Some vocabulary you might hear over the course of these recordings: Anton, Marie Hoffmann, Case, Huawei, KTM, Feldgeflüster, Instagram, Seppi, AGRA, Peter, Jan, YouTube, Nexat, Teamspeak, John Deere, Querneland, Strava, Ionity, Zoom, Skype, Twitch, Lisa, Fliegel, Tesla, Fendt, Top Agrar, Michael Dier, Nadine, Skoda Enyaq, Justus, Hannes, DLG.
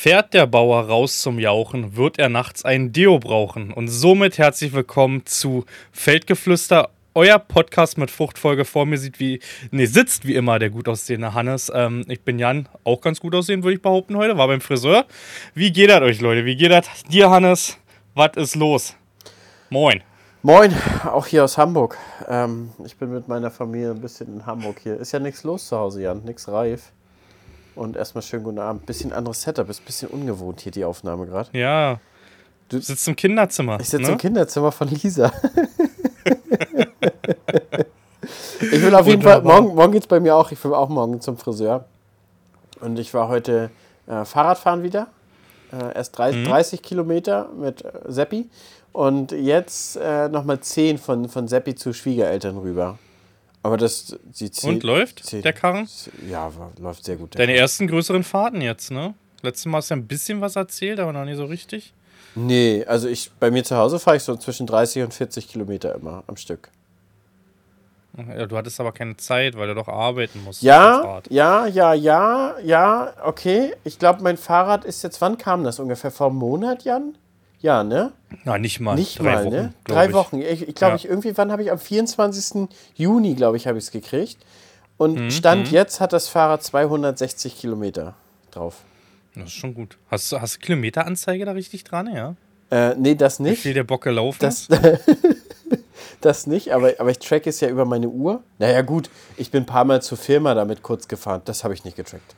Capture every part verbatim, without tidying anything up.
Fährt der Bauer raus zum Jauchen, wird er nachts ein Deo brauchen. Und somit herzlich willkommen zu Feldgeflüster, euer Podcast mit Fruchtfolge. Vor mir sieht wie, nee, sitzt wie immer der gut aussehende Hannes. Ähm, ich bin Jan, auch ganz gut aussehen, würde ich behaupten heute, war beim Friseur. Wie geht das euch, Leute? Wie geht das dir, Hannes? Was ist los? Moin. Moin, auch hier aus Hamburg. Ähm, ich bin mit meiner Familie ein bisschen in Hamburg hier. Ist ja nichts los zu Hause, Jan, nichts reif. Und erstmal schönen guten Abend. Bisschen anderes Setup, ist ein bisschen ungewohnt hier die Aufnahme gerade. Ja, du sitzt im Kinderzimmer. Ich sitze ne? im Kinderzimmer von Lisa. Ich will auf jeden Fall, morgen, morgen geht es bei mir auch, ich will auch morgen zum Friseur. Und ich war heute äh, Fahrradfahren wieder, äh, erst dreißig, mhm. dreißig Kilometer mit Seppi und jetzt äh, nochmal zehn von, von Seppi zu Schwiegereltern rüber. Aber das die zehn, und läuft zehn, der Karren? Ja, läuft sehr gut. Deine Karren. Ersten größeren Fahrten jetzt, ne? Letztes Mal hast du ein bisschen was erzählt, aber noch nicht so richtig. Nee, also ich bei mir zu Hause fahre ich so zwischen dreißig und vierzig Kilometer immer am Stück. Ja, du hattest aber keine Zeit, weil du doch arbeiten musst. Ja, ja, ja, ja, ja, okay. Ich glaube, mein Fahrrad ist jetzt, wann kam das ungefähr? Vor einem Monat, Jan? Ja, ne? Na, nicht mal. Nicht Drei mal, Wochen, ne? Drei ich. Wochen. Ich, ich glaube, ja. ich irgendwie, wann habe ich am vierundzwanzigsten Juni, glaube ich, habe ich es gekriegt. Und mhm, Stand jetzt hat das Fahrrad zweihundertsechzig Kilometer drauf. Das ist schon gut. Hast du hast Kilometeranzeige da richtig dran, ja? Äh, nee, das nicht. Wie viel der Bock gelaufen ist? Das, das nicht, aber, aber ich tracke es ja über meine Uhr. Naja, gut, ich bin ein paar Mal zur Firma damit kurz gefahren. Das habe ich nicht getrackt.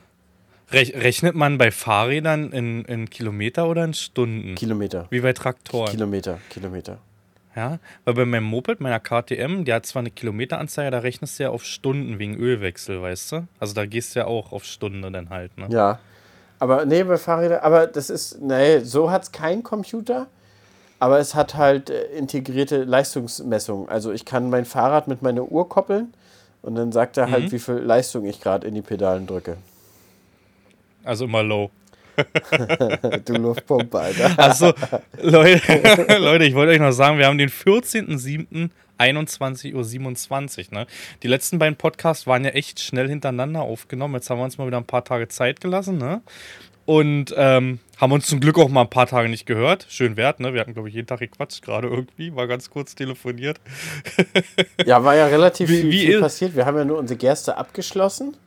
Rechnet man bei Fahrrädern in, in Kilometer oder in Stunden? Kilometer. Wie bei Traktoren? Kilometer, Kilometer. Ja, weil bei meinem Moped, meiner K T M, die hat zwar eine Kilometeranzeige, da rechnest du ja auf Stunden wegen Ölwechsel, weißt du? Also da gehst du ja auch auf Stunde dann halt, ne? Ja, aber nee, bei Fahrrädern, aber das ist, nee, so hat es kein Computer, aber es hat halt integrierte Leistungsmessungen. Also ich kann mein Fahrrad mit meiner Uhr koppeln und dann sagt er halt, mhm. wie viel Leistung ich gerade in die Pedalen drücke. Also immer low. Du Luftpumpe, Alter. Achso, Leute, Leute, ich wollte euch noch sagen, wir haben den vierzehnten siebten einundzwanzig Uhr siebenundzwanzig. Ne? Die letzten beiden Podcasts waren ja echt schnell hintereinander aufgenommen. Jetzt haben wir uns mal wieder ein paar Tage Zeit gelassen. Ne? Und ähm, haben uns zum Glück auch mal ein paar Tage nicht gehört. Schön wert, ne? Wir hatten, glaube ich, jeden Tag gequatscht gerade irgendwie. War ganz kurz telefoniert. Ja, war ja relativ wie, viel, wie viel passiert. Wir haben ja nur unsere Gerste abgeschlossen.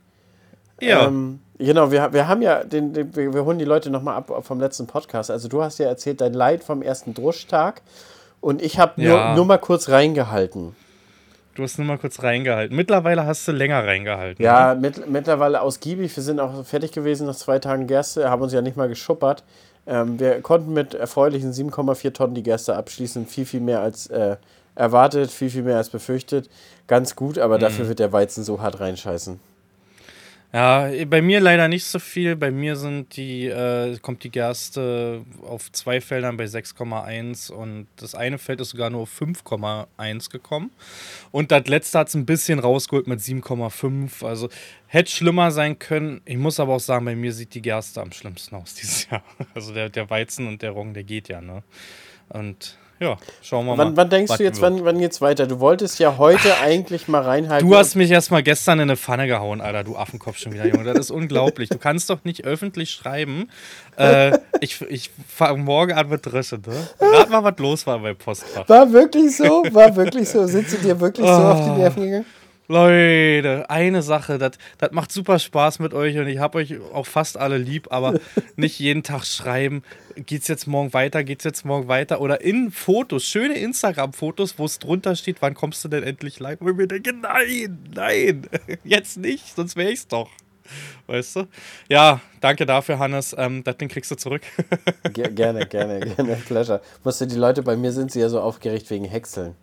Ja. Ähm, Genau, wir, wir haben ja, den, den, wir, wir holen die Leute nochmal ab vom letzten Podcast. Also du hast ja erzählt, dein Leid vom ersten Druschtag und ich habe nur, ja. nur mal kurz reingehalten. Du hast nur mal kurz reingehalten. Mittlerweile hast du länger reingehalten. Ja, mit, mittlerweile ausgiebig. Wir sind auch fertig gewesen nach zwei Tagen Gerste, haben uns ja nicht mal geschuppert. Ähm, wir konnten mit erfreulichen sieben Komma vier Tonnen die Gerste abschließen. Viel, viel mehr als äh, erwartet, viel, viel mehr als befürchtet. Ganz gut, aber mhm. dafür wird der Weizen so hart reinscheißen. Ja, bei mir leider nicht so viel. Bei mir sind die, äh, kommt die Gerste auf zwei Feldern bei sechs Komma eins und das eine Feld ist sogar nur auf fünf Komma eins gekommen. Und das letzte hat es ein bisschen rausgeholt mit sieben Komma fünf. Also hätte schlimmer sein können. Ich muss aber auch sagen, bei mir sieht die Gerste am schlimmsten aus dieses Jahr. Also der, der Weizen und der Roggen, der geht ja, ne? Und ja, schauen wir wann, mal. Wann denkst du jetzt, wann, wann geht's weiter? Du wolltest ja heute Ach, eigentlich mal reinhalten. Du hast mich erstmal gestern in eine Pfanne gehauen, Alter, du Affenkopf schon wieder, Junge. Das ist unglaublich. Du kannst doch nicht öffentlich schreiben. Äh, ich ich fange morgen an mit Dresche, ne? Rat mal, was los war bei Postfach. War wirklich so? War wirklich so? Sind sie dir wirklich so oh. auf die Nerven gegangen? Leute, eine Sache, das macht super Spaß mit euch und ich habe euch auch fast alle lieb, aber nicht jeden Tag schreiben, geht's jetzt morgen weiter, geht's jetzt morgen weiter oder in Fotos, schöne Instagram-Fotos, wo es drunter steht, wann kommst du denn endlich live? Und ich mir denke, nein, nein, jetzt nicht, sonst wäre ich's doch. Weißt du? Ja, danke dafür, Hannes. Ähm, das Ding kriegst du zurück. Gerne, gerne, gerne. Pleasure. Musst du die Leute, bei mir sind sie ja so aufgeregt wegen Häckseln.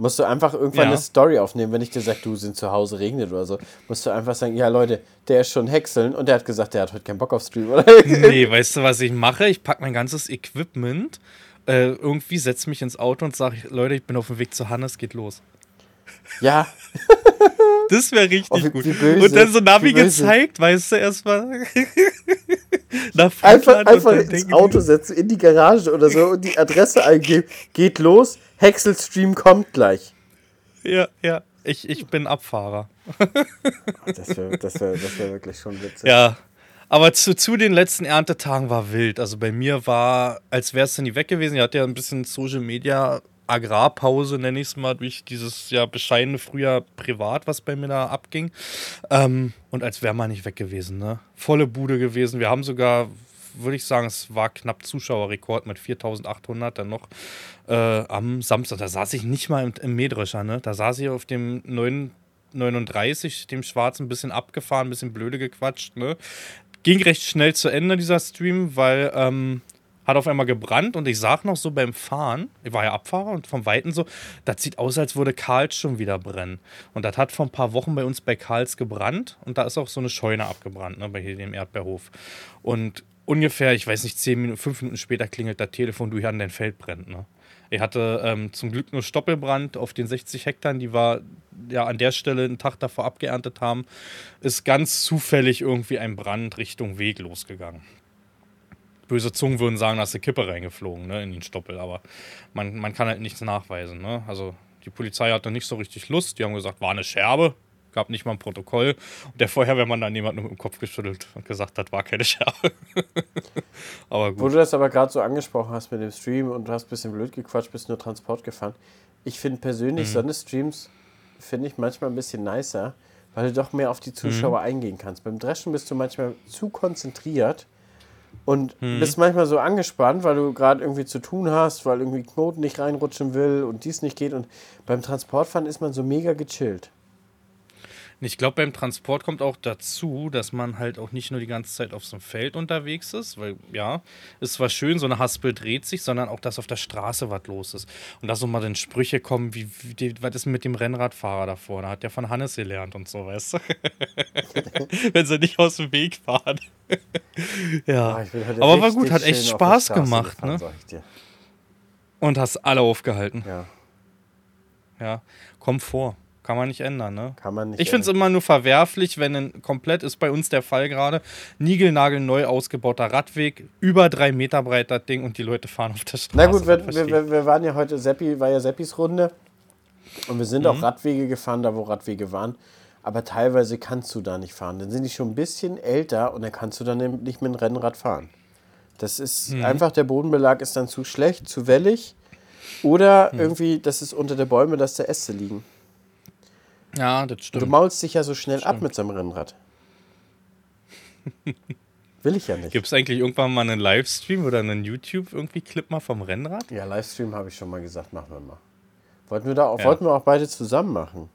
Musst du einfach irgendwann ja. eine Story aufnehmen, wenn ich dir sage, du sind zu Hause, regnet oder so. Musst du einfach sagen, ja Leute, der ist schon häckseln und der hat gesagt, der hat heute keinen Bock auf Stream, oder? Nee, weißt du, was ich mache? Ich packe mein ganzes Equipment, äh, irgendwie setze mich ins Auto und sage, Leute, ich bin auf dem Weg zu Hannes, geht los. Ja. Das wäre richtig oh, wie, gut. Wie böse, und dann so Navi gezeigt, weißt du, erstmal. Nach einfach einfach ins Auto setzen, in die Garage oder so und die Adresse eingeben, geht los. Häckselstream kommt gleich. Ja, ja. Ich, ich bin Abfahrer. Das wäre das wär, das wär wirklich schon witzig. Ja, Aber zu, zu den letzten Erntetagen war wild. Also bei mir war, als wäre es denn nie weg gewesen. Ich hatte ja ein bisschen Social Media Agrarpause, nenne ich es mal, durch dieses ja bescheidene Frühjahr privat, was bei mir da abging. Ähm, und als wäre man nicht weg gewesen, ne? Volle Bude gewesen. Wir haben sogar, würde ich sagen, es war knapp Zuschauerrekord mit viertausendachthundert dann noch äh, am Samstag. Da saß ich nicht mal im, im Mähdrescher, ne? Da saß ich auf dem neununddreißig, dem Schwarzen, ein bisschen abgefahren, ein bisschen blöde gequatscht, ne? Ging recht schnell zu Ende, dieser Stream, weil ähm, hat auf einmal gebrannt und ich sag noch so beim Fahren, ich war ja Abfahrer und vom Weiten so, das sieht aus, als würde Karls schon wieder brennen. Und das hat vor ein paar Wochen bei uns bei Karls gebrannt und da ist auch so eine Scheune abgebrannt, ne, bei hier dem Erdbeerhof. Und ungefähr, ich weiß nicht, zehn Minuten, fünf Minuten später klingelt das Telefon, du, Jan, dein Feld brennt, ne? Ich hatte ähm, zum Glück nur Stoppelbrand auf den sechzig Hektar, die wir ja an der Stelle einen Tag davor abgeerntet haben, ist ganz zufällig irgendwie ein Brand Richtung Weg losgegangen. Böse Zungen würden sagen, da ist eine Kippe reingeflogen, ne, in den Stoppel, aber man, man kann halt nichts nachweisen, ne? Also die Polizei hatte nicht so richtig Lust, die haben gesagt, war eine Scherbe, gab nicht mal ein Protokoll. Und der Feuerwehrmann dann jemanden mit dem Kopf geschüttelt und gesagt, das war keine Scherbe. Aber gut. Wo du das aber gerade so angesprochen hast mit dem Stream und du hast ein bisschen blöd gequatscht, bist nur Transport gefahren. Ich finde persönlich, mhm. Sonnenstreams finde ich manchmal ein bisschen nicer, weil du doch mehr auf die Zuschauer mhm. eingehen kannst. Beim Dreschen bist du manchmal zu konzentriert und mhm. bist manchmal so angespannt, weil du gerade irgendwie zu tun hast, weil irgendwie Knoten nicht reinrutschen will und dies nicht geht. Und beim Transportfahren ist man so mega gechillt. Ich glaube, beim Transport kommt auch dazu, dass man halt auch nicht nur die ganze Zeit auf so einem Feld unterwegs ist, weil, ja, ist zwar schön, so eine Haspel dreht sich, sondern auch, dass auf der Straße was los ist. Und dass so mal dann Sprüche kommen, wie, wie was ist mit dem Rennradfahrer da vorne? Hat der von Hannes gelernt und so, weißt du? Wenn sie nicht aus dem Weg fahren. Ja, aber war gut, hat echt Spaß gemacht, ne? Sag ich dir. Und hast alle aufgehalten. Ja. Ja, komm vor. Kann man nicht ändern, ne? Kann man nicht. Ich finde es immer nur verwerflich, wenn ein komplett, ist bei uns der Fall gerade, niegelnagelneu ausgebauter Radweg, über drei Meter breit das Ding und die Leute fahren auf der Straße. Na gut, wir, wir, wir waren ja heute, Seppi war ja Seppis Runde und wir sind mhm. auch Radwege gefahren, da wo Radwege waren, aber teilweise kannst du da nicht fahren, dann sind die schon ein bisschen älter und dann kannst du dann nicht mit dem Rennrad fahren. Das ist mhm. einfach, der Bodenbelag ist dann zu schlecht, zu wellig oder mhm. irgendwie, das ist unter den Bäumen, dass da Äste liegen. Ja, das stimmt. Du maulst dich ja so schnell ab mit seinem Rennrad. Will ich ja nicht. Gibt es eigentlich irgendwann mal einen Livestream oder einen YouTube irgendwie Clip mal vom Rennrad? Ja, Livestream habe ich schon mal gesagt, machen wir mal. Wollten wir da auch, ja. wollten wir auch beide zusammen machen.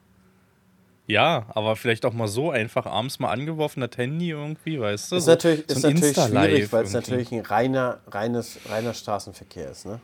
Ja, aber vielleicht auch mal so einfach abends mal angeworfen, das Handy irgendwie, weißt du? Ist so, natürlich, so ist natürlich schwierig, weil es natürlich ein reiner, reines, reiner Straßenverkehr ist, ne?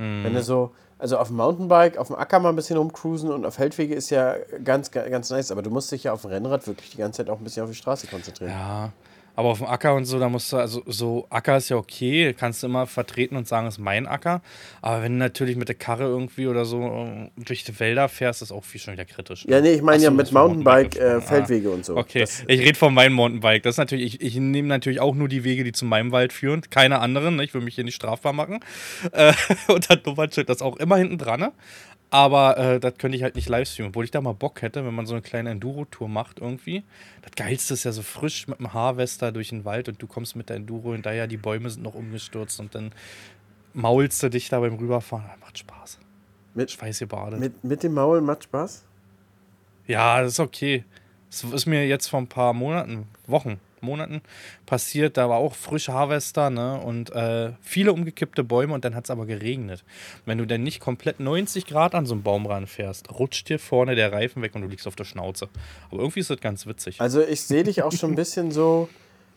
Hm. Wenn du so... Also auf dem Mountainbike, auf dem Acker mal ein bisschen rumcruisen und auf Feldwege ist ja ganz, ganz nice. Aber du musst dich ja auf dem Rennrad wirklich die ganze Zeit auch ein bisschen auf die Straße konzentrieren. Ja, aber auf dem Acker und so, da musst du, also so Acker ist ja okay, kannst du immer vertreten und sagen, es ist mein Acker. Aber wenn du natürlich mit der Karre irgendwie oder so durch die Wälder fährst, ist auch viel schon wieder kritisch. Ja, nee, ich meine ja mit Mountainbike, Mountainbike äh, Feldwege ah, und so. Okay, das, ich rede von meinem Mountainbike. Das ist natürlich, ich, ich nehme natürlich auch nur die Wege, die zu meinem Wald führen, keine anderen. Ne? Ich will mich hier nicht strafbar machen. Äh, und dann Nummernschild, das auch immer hinten dran, ne? Aber äh, das könnte ich halt nicht livestreamen, obwohl ich da mal Bock hätte, wenn man so eine kleine Enduro-Tour macht irgendwie. Das Geilste ist ja so frisch mit dem Harvester durch den Wald und du kommst mit der Enduro hinterher, die Bäume sind noch umgestürzt und dann maulst du dich da beim Rüberfahren. Das macht Spaß. Mit Schweiß gebadet. Mit, mit dem Maul macht Spaß? Ja, das ist okay. Das ist mir jetzt vor ein paar Monaten, Wochen, Monaten passiert, da war auch frische Harvester, ne, und äh, viele umgekippte Bäume und dann hat es aber geregnet. Wenn du dann nicht komplett neunzig Grad an so einen Baum ranfährst, rutscht dir vorne der Reifen weg und du liegst auf der Schnauze. Aber irgendwie ist das ganz witzig. Also ich sehe dich auch schon ein bisschen so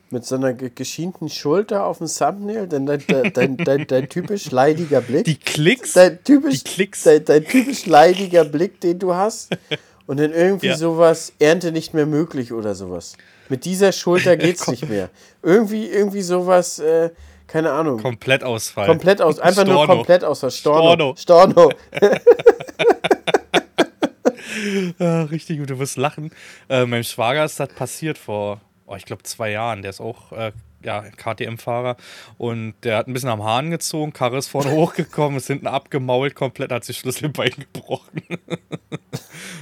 mit so einer geschienten Schulter auf dem Thumbnail, denn dein, dein, dein, dein, dein typisch leidiger Blick. Die Klicks? Dein typisch, die Klicks. Dein, dein typisch leidiger Blick, den du hast. Und dann irgendwie ja. sowas, Ernte nicht mehr möglich oder sowas. Mit dieser Schulter geht's nicht mehr. Irgendwie, irgendwie sowas, äh, keine Ahnung. Komplettausfall. Komplett aus, einfach Storno. Nur Komplettausfall. Storno. Storno. Storno. Ach, richtig gut, du wirst lachen. Äh, meinem Schwager ist das passiert vor, oh, ich glaube, zwei Jahren. Der ist auch äh, ja, K T M-Fahrer. Und der hat ein bisschen am Hahn gezogen, Karre ist vorne hochgekommen, ist hinten abgemault komplett, hat sich Schlüsselbein gebrochen.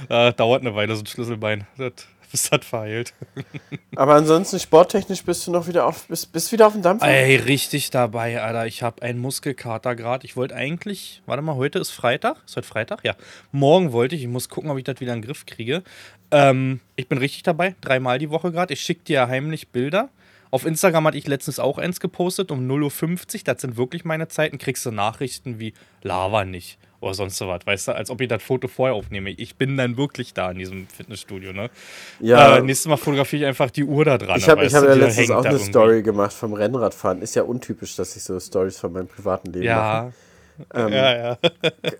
äh, dauert eine Weile, so ein Schlüsselbein. Das bist halt verheilt. Aber ansonsten sporttechnisch bist du noch wieder auf, bist, bist wieder auf dem Dampf. Ey, richtig dabei, Alter. Ich habe einen Muskelkater gerade. Ich wollte eigentlich, warte mal, heute ist Freitag. Ist heute Freitag? Ja. Morgen wollte ich, ich muss gucken, ob ich das wieder in den Griff kriege. Ähm, ich bin richtig dabei, dreimal die Woche gerade. Ich schicke dir heimlich Bilder. Auf Instagram hatte ich letztens auch eins gepostet um null Uhr fünfzig. Das sind wirklich meine Zeiten. Kriegst du Nachrichten wie Lava nicht oder sonst so was. Weißt du, als ob ich das Foto vorher aufnehme. Ich bin dann wirklich da in diesem Fitnessstudio. Ne? Ja. Äh, nächstes Mal fotografiere ich einfach die Uhr da dran. Ich habe hab ja letztens auch eine irgendwie. Story gemacht vom Rennradfahren. Ist ja untypisch, dass ich so Stories von meinem privaten Leben ja. mache. Ähm, ja, ja.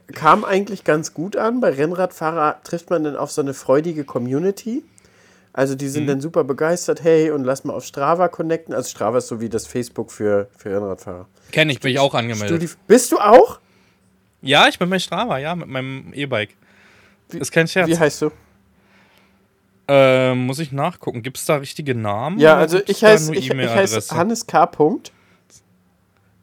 Kam eigentlich ganz gut an. Bei Rennradfahrer trifft man dann auf so eine freudige Community. Also die sind mhm. dann super begeistert, hey, und lass mal auf Strava connecten. Also Strava ist so wie das Facebook für, für Rennradfahrer. Kenn ich, bin ich auch angemeldet. Studi- bist du auch? Ja, ich bin bei Strava, ja, mit meinem E-Bike. Wie, ist kein Scherz. Wie heißt du? Äh, muss ich nachgucken. Gibt es da richtige Namen? Ja, also ich heiße ich, ich heiß Hannes K.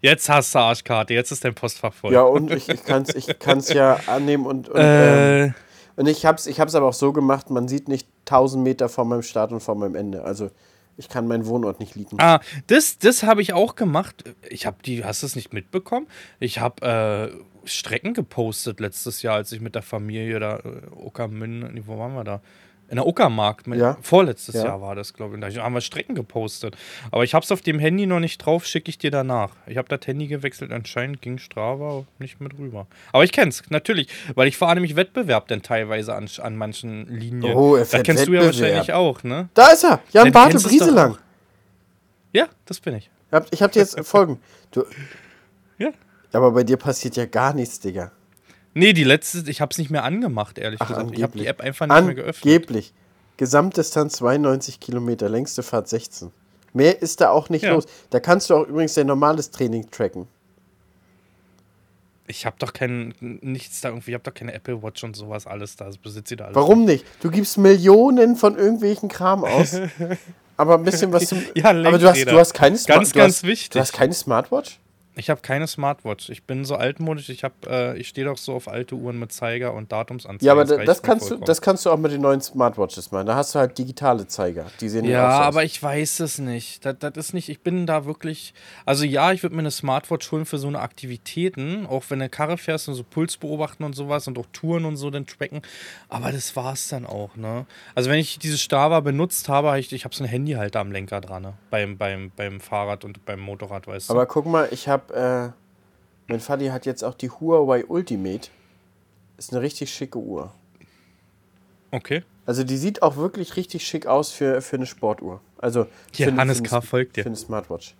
Jetzt hast du Arschkarte, jetzt ist dein Postfach voll. Ja, und ich, ich kann es ich kann's ja annehmen und... und äh... ähm, Und ich habe es ich hab's aber auch so gemacht, man sieht nicht tausend Meter vor meinem Start und vor meinem Ende. Also ich kann meinen Wohnort nicht liegen. Ah, das, das habe ich auch gemacht. Ich habe die, hast du es nicht mitbekommen? Ich habe äh, Strecken gepostet letztes Jahr, als ich mit der Familie da, äh, Uckermün, wo waren wir da? In der Uckermarkt, mit, ja. vorletztes ja. Jahr war das, glaube ich. Da haben wir Strecken gepostet. Aber ich habe es auf dem Handy noch nicht drauf, schicke ich dir danach. Ich habe das Handy gewechselt, anscheinend ging Strava nicht mit rüber. Aber ich kenn's, natürlich, weil ich fahre nämlich Wettbewerb dann teilweise an, an manchen Linien. Oh, er fährt Wettbewerb. Das kennst du ja wahrscheinlich auch, ne? Da ist er, Jan Barte, Brieselang. Ja, das bin ich. Ich habe dir jetzt folgen. Du, ja. Aber bei dir passiert ja gar nichts, Digga. Nee, die letzte, ich habe es nicht mehr angemacht, ehrlich Ach, gesagt. Angeblich. Ich habe die App einfach nicht angeblich. mehr geöffnet. Angeblich. Gesamtdistanz zweiundneunzig Kilometer, längste Fahrt sechzehn. Mehr ist da auch nicht ja. los. Da kannst du auch übrigens dein normales Training tracken. Ich habe doch kein, nichts da irgendwie, ich habe doch keine Apple Watch und sowas, alles da, das besitzt sie da alles. Warum nicht? Du gibst Millionen von irgendwelchen Kram aus, aber ein bisschen was zum... Ja, aber du hast, du hast keine Smartwatch. Ganz, ganz hast, wichtig. Du hast keine Smartwatch? Ich habe keine Smartwatch. Ich bin so altmodisch. Ich habe, äh, ich stehe doch so auf alte Uhren mit Zeiger und Datumsanzeigen. Ja, aber das, das kannst du, das kannst du auch mit den neuen Smartwatches machen. Da hast du halt digitale Zeiger. Die sehen ja aus. Ja, aber ich weiß es nicht. Das, das ist nicht. Ich bin da wirklich. Also ja, ich würde mir eine Smartwatch holen für so eine Aktivitäten. Auch wenn du eine Karre fährst und so Puls beobachten und sowas und auch Touren und so dann tracken. Aber das war's dann auch, ne? Also wenn ich diese Strava benutzt habe, ich, ich habe so ein Handyhalter am Lenker dran, ne? Beim, beim, beim Fahrrad und beim Motorrad, weißt du. Aber guck mal, ich habe Äh, mein Vati hat jetzt auch die Huawei Ultimate. Ist eine richtig schicke Uhr. Okay. Also die sieht auch wirklich richtig schick aus für, für eine Sportuhr. Also hier, für Hannes K. folgt dir. Für eine Smartwatch.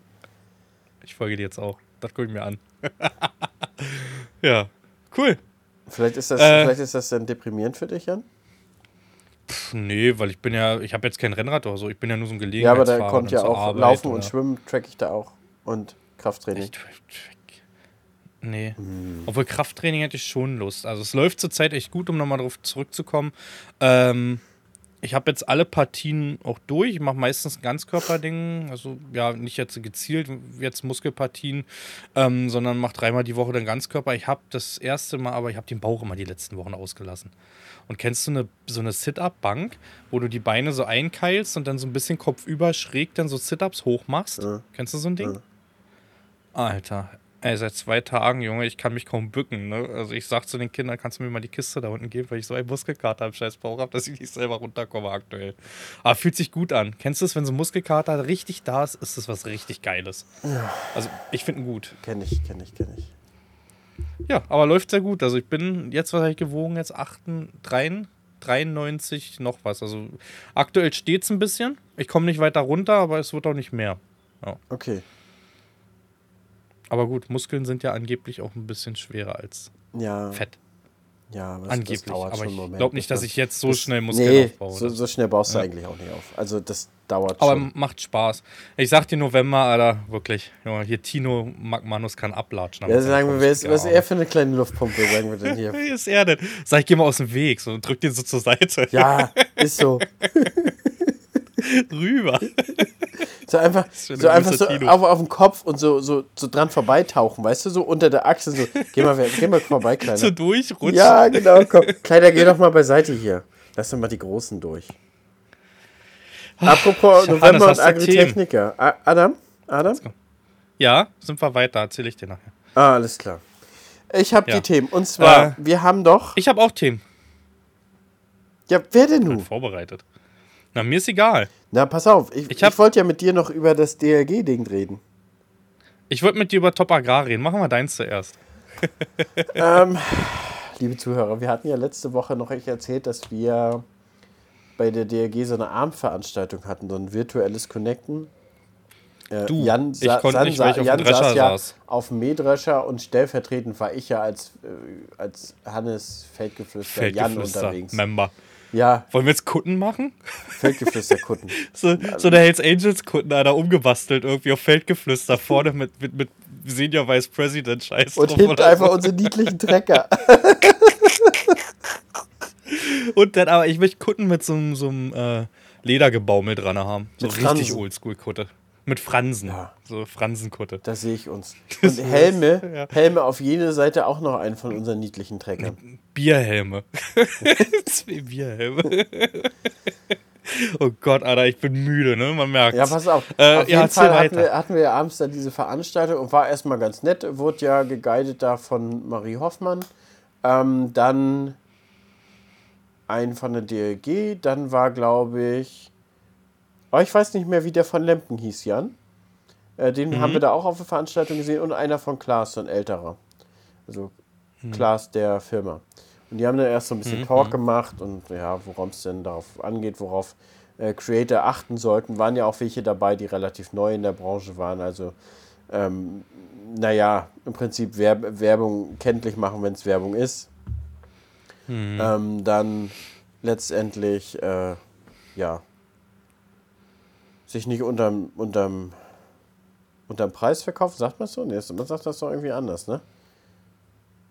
Ich folge dir jetzt auch. Das gucke ich mir an. Ja, cool. Vielleicht ist das, äh, vielleicht ist das dann deprimierend für dich, Jan? Pff, nee, weil ich bin ja, ich habe jetzt kein Rennrad oder so. Ich bin ja nur so ein Gelegenheitsfahrer. Ja, aber da kommt ja auch Arbeit, Laufen oder? Und Schwimmen track ich da auch. Und Krafttraining? Ich, nee. Mm. Obwohl Krafttraining hätte ich schon Lust. Also es läuft zurzeit echt gut, um nochmal drauf zurückzukommen. Ähm, ich habe jetzt alle Partien auch durch. Ich mache meistens ein Ganzkörperding. Also ja, nicht jetzt gezielt, jetzt Muskelpartien, ähm, sondern mache dreimal die Woche dann Ganzkörper. Ich habe das erste Mal, aber ich habe den Bauch immer die letzten Wochen ausgelassen. Und kennst du eine, so eine Sit-Up-Bank, wo du die Beine so einkeilst und dann so ein bisschen kopfüber schräg dann so Sit-Ups hochmachst? Ja. Kennst du so ein Ding? Ja. Alter, ey, seit zwei Tagen, Junge, ich kann mich kaum bücken, ne? Also ich sag zu den Kindern, kannst du mir mal die Kiste da unten geben, weil ich so einen Muskelkater im scheiß Bauch habe, dass ich nicht selber runterkomme aktuell. Aber fühlt sich gut an. Kennst du es, wenn so ein Muskelkater richtig da ist, ist das was richtig Geiles. Also ich finde ihn gut. Kenn ich, kenn ich, kenn ich. Ja, aber läuft sehr gut. Also ich bin jetzt, was habe ich gewogen, jetzt acht, drei, dreiundneunzig, noch was. Also aktuell steht es ein bisschen. Ich komme nicht weiter runter, aber es wird auch nicht mehr. Ja. Okay. Aber gut, Muskeln sind ja angeblich auch ein bisschen schwerer als ja. Fett. Ja, aber angeblich. Das dauert aber schon, ich glaube nicht, dass ich jetzt so das schnell Muskeln nee, aufbaue. So, so schnell baust ja. du eigentlich auch nicht auf. Also das dauert aber schon. Aber macht Spaß. Ich sag dir November, Alter, wirklich. Ja, hier Tino Magmanus kann ablatschen. Ja, sagen wir, wer ist, was ist er für eine kleine Luftpumpe, sagen wir denn hier? Wie ist er denn? Sag ich, geh mal aus dem Weg so, und drück den so zur Seite. Ja, ist so. Rüber. So einfach so, einfach so auf, auf dem Kopf und so, so, so dran vorbeitauchen, weißt du, so unter der Achse, so, geh mal, geh mal vorbei, Kleiner. So durchrutschen. Ja, genau, komm. Kleiner, geh doch mal beiseite hier. Lass doch mal die Großen durch. Apropos November und Agritechniker. Adam? Adam? Ja, sind wir weiter, erzähle ich dir nachher. Ah, alles klar. Ich habe ja. die Themen. Und zwar, äh, wir haben doch... Ich habe auch Themen. Ja, wer denn nun? Ich bin vorbereitet. Na, mir ist egal. Na, pass auf. Ich, ich, ich wollte ja mit dir noch über das D L G-Ding reden. Ich wollte mit dir über Top Agrar reden. Machen wir deins zuerst. ähm, liebe Zuhörer, wir hatten ja letzte Woche noch echt erzählt, dass wir bei der D L G so eine Abendveranstaltung hatten, so ein virtuelles Connecten. Äh, du, Jan, sa- ich konnte nicht, sa- weil ich Jan auf dem Drescher saß. Ja saß. Auf dem Mähdrescher und stellvertretend war ich ja als, äh, als Hannes Feldgeflüster, Feldgeflüster Jan unterwegs. Member. Ja. Wollen wir jetzt Kutten machen? Feldgeflüster-Kutten. so, so der Hells Angels-Kutten, einer umgebastelt irgendwie auf Feldgeflüster, vorne mit, mit, mit Senior Vice President Scheiß und drauf. Und hebt einfach so. Unsere niedlichen Trecker. Und dann aber, ich möchte Kutten mit so einem so, äh, Ledergebaumel dran haben. So mit richtig Oldschool-Kutte. Mit Fransen. Ja. So Fransenkutte. Da sehe ich uns. Und Helme, ja. Helme auf jede Seite auch noch einen von unseren niedlichen Treckern. Bierhelme. Zwei Bierhelme. Oh Gott, Alter, ich bin müde, ne? Man merkt. Ja, pass auf. Äh, auf jeden ja, Fall hatten wir, hatten wir abends da diese Veranstaltung und war erstmal ganz nett. Wurde ja geguidet da von Marie Hoffmann. Ähm, dann einen von der D L G. Dann war, glaube ich... Oh, ich weiß nicht mehr, wie der von Lemken hieß, Jan. Äh, den mhm. haben wir da auch auf der Veranstaltung gesehen. Und einer von Klaas, so ein älterer. Also mhm. Klaas der Firma. Und die haben dann erst so ein bisschen mhm. Talk gemacht und ja, worum es denn darauf angeht, worauf äh, Creator achten sollten. Waren ja auch welche dabei, die relativ neu in der Branche waren. Also, ähm, naja, im Prinzip Werb- Werbung kenntlich machen, wenn es Werbung ist. Mhm. Ähm, dann letztendlich, äh, ja, sich nicht unterm, unterm, unterm Preis verkaufen, sagt man so? Nee, man sagt das doch irgendwie anders, ne?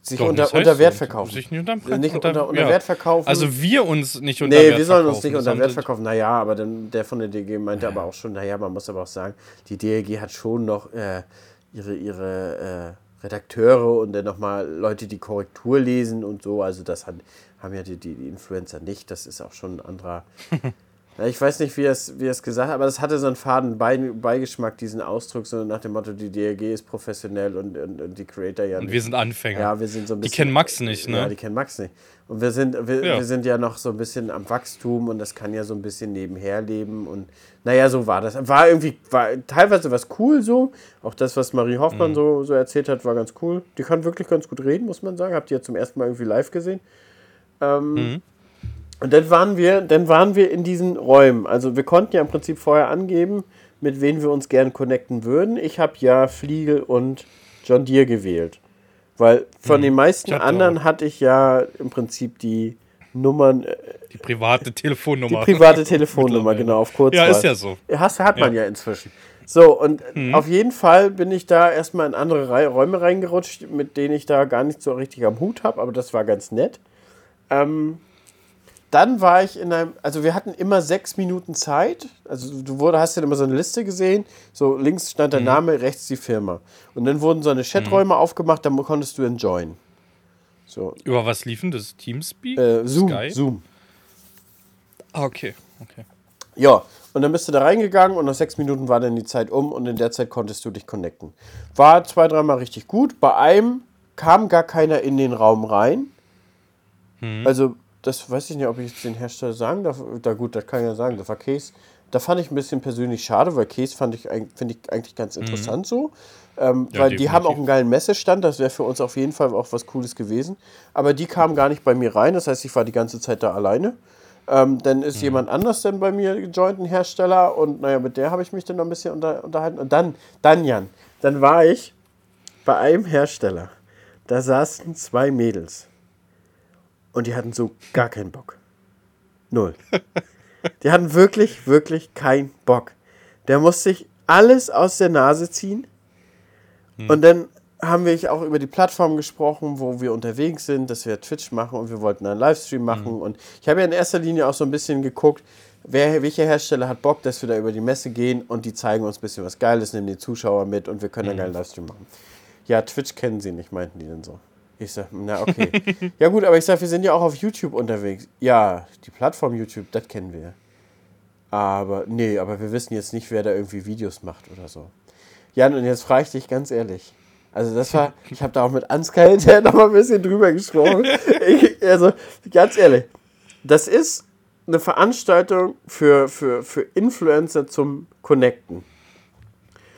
Sich doch, unter, das heißt unter Wert verkaufen. Sich nicht, unterm Pre- nicht unter, unter, unter ja. Wert verkaufen. Also wir uns nicht unter nee, Wert verkaufen. Nee, wir sollen uns nicht unter Wert verkaufen. Naja, aber dann, der von der D L G meinte ja. aber auch schon, naja, man muss aber auch sagen, die D L G hat schon noch äh, ihre, ihre äh, Redakteure und dann nochmal Leute, die Korrektur lesen und so. Also das hat, haben ja die, die, die Influencer nicht. Das ist auch schon ein anderer... Ich weiß nicht, wie er es wie gesagt hat, aber das hatte so einen faden Beigeschmack, diesen Ausdruck, so nach dem Motto, die D L G ist professionell und, und, und die Creator ja nicht. Und wir sind Anfänger. Ja, wir sind so ein bisschen, die kennen Max nicht, ne? Ja, die kennen Max nicht. Und wir sind, wir, ja. wir sind ja noch so ein bisschen am Wachstum und das kann ja so ein bisschen nebenher leben und naja, so war das. War irgendwie, war teilweise was cool so, auch das, was Marie Hoffmann mhm. so, so erzählt hat, war ganz cool. Die kann wirklich ganz gut reden, muss man sagen. Habt ihr ja zum ersten Mal irgendwie live gesehen. Ähm, mhm. Und dann waren wir, dann waren wir in diesen Räumen. Also wir konnten ja im Prinzip vorher angeben, mit wem wir uns gerne connecten würden. Ich habe ja Fliegel und John Deere gewählt. Weil von mhm. den meisten hatte anderen auch. hatte ich ja im Prinzip die Nummern... Äh, die private Telefonnummer. Die private Telefonnummer, genau, auf Kurzwahl. Ja, ist ja so. Hast, hat man ja, ja inzwischen. So, und mhm. auf jeden Fall bin ich da erstmal in andere Re- Räume reingerutscht, mit denen ich da gar nicht so richtig am Hut habe, aber das war ganz nett. Ähm... Dann war ich in einem, also wir hatten immer sechs Minuten Zeit, also du wurde, hast ja immer so eine Liste gesehen, so links stand der mhm. Name, rechts die Firma. Und dann wurden so eine Chaträume mhm. aufgemacht, dann konntest du dann joinen. So. Über was liefen das? Teamspeak? Äh, Zoom, Skype? Zoom. Ah, okay. okay. Ja, und dann bist du da reingegangen und nach sechs Minuten war dann die Zeit um und in der Zeit konntest du dich connecten. War zwei, dreimal richtig gut, bei einem kam gar keiner in den Raum rein, mhm. also das weiß ich nicht, ob ich jetzt den Hersteller sagen darf. Da gut, das kann ich ja sagen, das war Case. Da fand ich ein bisschen persönlich schade, weil Case fand ich, finde ich eigentlich ganz interessant mhm. so. Ähm, ja, weil definitiv. Die haben auch einen geilen Messestand, das wäre für uns auf jeden Fall auch was Cooles gewesen. Aber die kamen gar nicht bei mir rein, das heißt, ich war die ganze Zeit da alleine. Ähm, dann ist mhm. jemand anders dann bei mir gejoint, ein Hersteller. Und naja, mit der habe ich mich dann noch ein bisschen unter, unterhalten. Und dann, dann Jan, dann war ich bei einem Hersteller. Da saßen zwei Mädels. Und die hatten so gar keinen Bock. Null. Die hatten wirklich, wirklich keinen Bock. Der musste sich alles aus der Nase ziehen. Hm. Und dann haben wir auch über die Plattform gesprochen, wo wir unterwegs sind, dass wir Twitch machen und wir wollten einen Livestream machen. Hm. Und ich habe ja in erster Linie auch so ein bisschen geguckt, wer, welcher Hersteller hat Bock, dass wir da über die Messe gehen und die zeigen uns ein bisschen was Geiles, nehmen die Zuschauer mit und wir können einen hm. geilen Livestream machen. Ja, Twitch kennen sie nicht, meinten die denn so. Ich sag, na okay. Ja gut, aber ich sag, wir sind ja auch auf YouTube unterwegs. Ja, die Plattform YouTube, das kennen wir. Aber nee, aber wir wissen jetzt nicht, wer da irgendwie Videos macht oder so. Jan, und jetzt frage ich dich ganz ehrlich. Also das war, ich habe da auch mit Ansgar hinterher noch mal ein bisschen drüber gesprochen. Ich, also ganz ehrlich, das ist eine Veranstaltung für, für, für Influencer zum Connecten.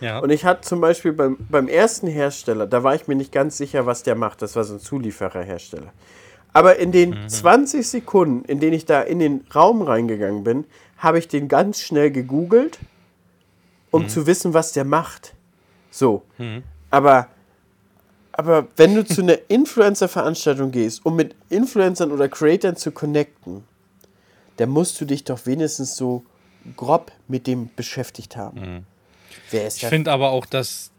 Ja. Und ich hatte zum Beispiel beim, beim ersten Hersteller, da war ich mir nicht ganz sicher, was der macht. Das war so ein Zuliefererhersteller. Aber in den mhm. zwanzig Sekunden, in denen ich da in den Raum reingegangen bin, habe ich den ganz schnell gegoogelt, um mhm. zu wissen, was der macht. So. Mhm. Aber, aber wenn du zu einer Influencer-Veranstaltung gehst, um mit Influencern oder Creatern zu connecten, dann musst du dich doch wenigstens so grob mit dem beschäftigt haben. Mhm. Wer ist ich finde aber auch, dass,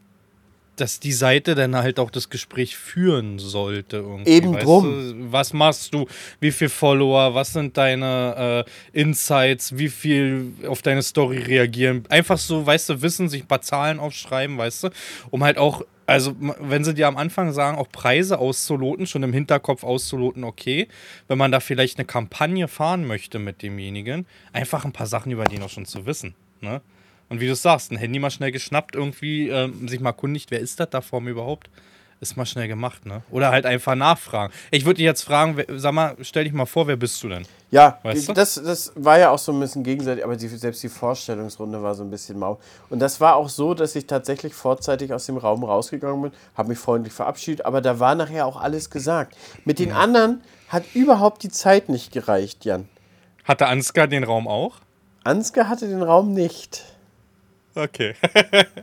dass die Seite dann halt auch das Gespräch führen sollte. Irgendwie. Eben drum. Du, was machst du? Wie viele Follower? Was sind deine äh, Insights? Wie viel auf deine Story reagieren? Einfach so, weißt du, wissen, sich ein paar Zahlen aufschreiben, weißt du, um halt auch, also wenn sie dir am Anfang sagen, auch Preise auszuloten, schon im Hinterkopf auszuloten, okay, wenn man da vielleicht eine Kampagne fahren möchte mit demjenigen, einfach ein paar Sachen über den auch schon zu wissen, ne? Und wie du sagst, ein Handy mal schnell geschnappt, irgendwie äh, sich mal kundigt, wer ist das da vor mir überhaupt? Ist mal schnell gemacht, ne? Oder halt einfach nachfragen. Ich würde dich jetzt fragen, wer, sag mal, stell dich mal vor, wer bist du denn? Ja, weißt das, du? Das war ja auch so ein bisschen gegenseitig, aber die, selbst die Vorstellungsrunde war so ein bisschen mau. Und das war auch so, dass ich tatsächlich vorzeitig aus dem Raum rausgegangen bin, habe mich freundlich verabschiedet, aber da war nachher auch alles gesagt. Mit den ja. anderen hat überhaupt die Zeit nicht gereicht, Jan. Hatte Ansgar den Raum auch? Ansgar hatte den Raum nicht. Okay.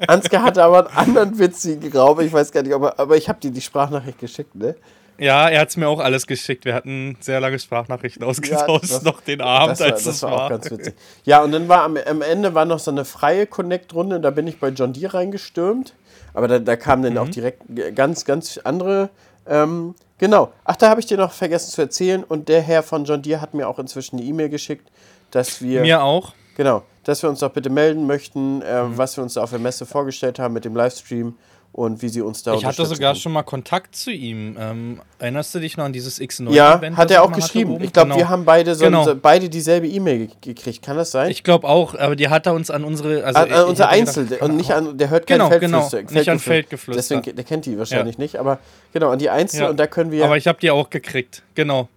Ansgar hatte aber einen anderen witzigen Raum, ich weiß gar nicht, ob er, aber ich habe dir die Sprachnachricht geschickt, ne? Ja, er hat es mir auch alles geschickt, wir hatten sehr lange Sprachnachrichten ausgetauscht, ja, noch den Abend, das war, als das es war. Das war auch ganz witzig. Ja, und dann war am, am Ende war noch so eine freie Connect-Runde, da bin ich bei John Deere reingestürmt, aber da, da kamen dann mhm. auch direkt ganz, ganz andere, ähm, genau, ach, da habe ich dir noch vergessen zu erzählen und der Herr von John Deere hat mir auch inzwischen eine E-Mail geschickt, dass wir... Mir auch. Genau, dass wir uns doch bitte melden möchten, äh, mhm. was wir uns da auf der Messe vorgestellt haben mit dem Livestream und wie sie uns da unterstützen. Ich hatte sogar schon mal Kontakt zu ihm. Ähm, erinnerst du dich noch an dieses X neun Event? Ja, hat er auch geschrieben. Ich glaube, genau. wir haben beide, so genau. beide dieselbe E-Mail ge- gekriegt. Kann das sein? Ich glaube auch, aber die hat er uns an unsere... Also an, an unser Einzel. Gedacht, und nicht an, der hört genau, kein Feldgeflüster. Genau, Feldgeflüster. Nicht an Feldgeflüster. Deswegen, der kennt die wahrscheinlich ja. nicht, aber genau, an die Einzel ja. und da können wir... Aber ich habe die auch gekriegt, genau.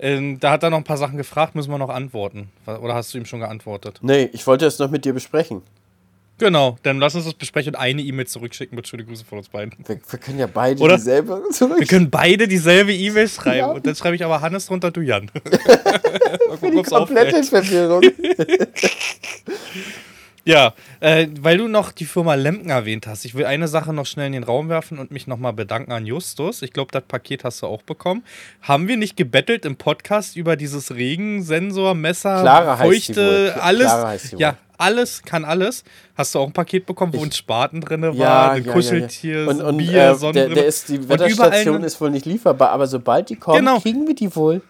Ähm, da hat er noch ein paar Sachen gefragt, müssen wir noch antworten. Oder hast du ihm schon geantwortet? Nee, ich wollte es noch mit dir besprechen. Genau, dann lass uns das besprechen und eine E-Mail zurückschicken mit schönen Grüßen von uns beiden. Wir, wir können ja beide Oder? dieselbe zurückschicken. Wir können beide dieselbe E-Mail schreiben. Ja. Und dann schreibe ich aber Hannes drunter, du Jan. Für die komplette Verwirrung. Ja, äh, weil du noch die Firma Lemken erwähnt hast. Ich will eine Sache noch schnell in den Raum werfen und mich nochmal bedanken an Justus. Ich glaube, das Paket hast du auch bekommen. Haben wir nicht gebettelt im Podcast über dieses Regensensormesser, Clara Feuchte, alles? Clara heißt die ja, alles, kann alles. Hast du auch ein Paket bekommen, wo ich, ein Spaten drin war, ja, ein ja, Kuscheltier, ja, ja. Und, und, Bier, äh, Sonnenbrille. Der, der ist, die Wetterstation ist wohl nicht lieferbar, aber sobald die kommen, genau. kriegen wir die wohl.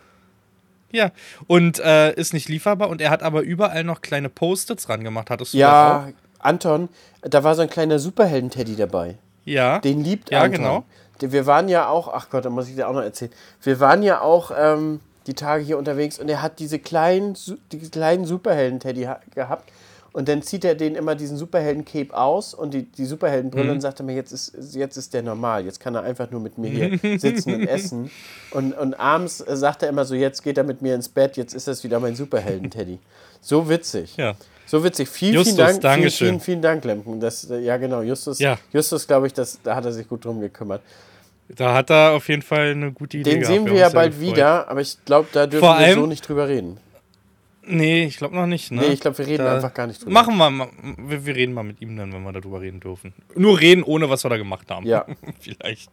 Ja, und äh, ist nicht lieferbar und er hat aber überall noch kleine Post-its ran gemacht. Hattest du ja, das auch? Anton, da war so ein kleiner Superhelden-Teddy dabei. Ja. Den liebt ja, Anton. Ja, genau. Wir waren ja auch, ach Gott, da muss ich dir auch noch erzählen. Wir waren ja auch ähm, die Tage hier unterwegs und er hat diese kleinen, die kleinen Superhelden-Teddy ha- gehabt und dann zieht er den immer diesen Superhelden-Cape aus und die, die Superheldenbrille mhm. und sagt er mir, jetzt ist, jetzt ist der normal, jetzt kann er einfach nur mit mir hier sitzen und essen. Und, und abends sagt er immer so, jetzt geht er mit mir ins Bett, jetzt ist das wieder mein Superhelden-Teddy. So witzig. Ja. So witzig. Vielen, Justus, vielen Dank, Dankeschön. Vielen, vielen, vielen Dank, Lemken. Das, ja, genau, Justus, ja. Justus glaube ich, das, da hat er sich gut drum gekümmert. Da hat er auf jeden Fall eine gute Idee. Den gehabt, sehen wir ja bald gefreut. wieder, aber ich glaube, da dürfen Vor wir so nicht drüber reden. Nee, ich glaube noch nicht, ne? Nee, ich glaube, wir reden da einfach gar nicht drüber. Machen wir mal, wir, wir reden mal mit ihm dann, wenn wir darüber reden dürfen. Nur reden, ohne was wir da gemacht haben. Ja. Vielleicht.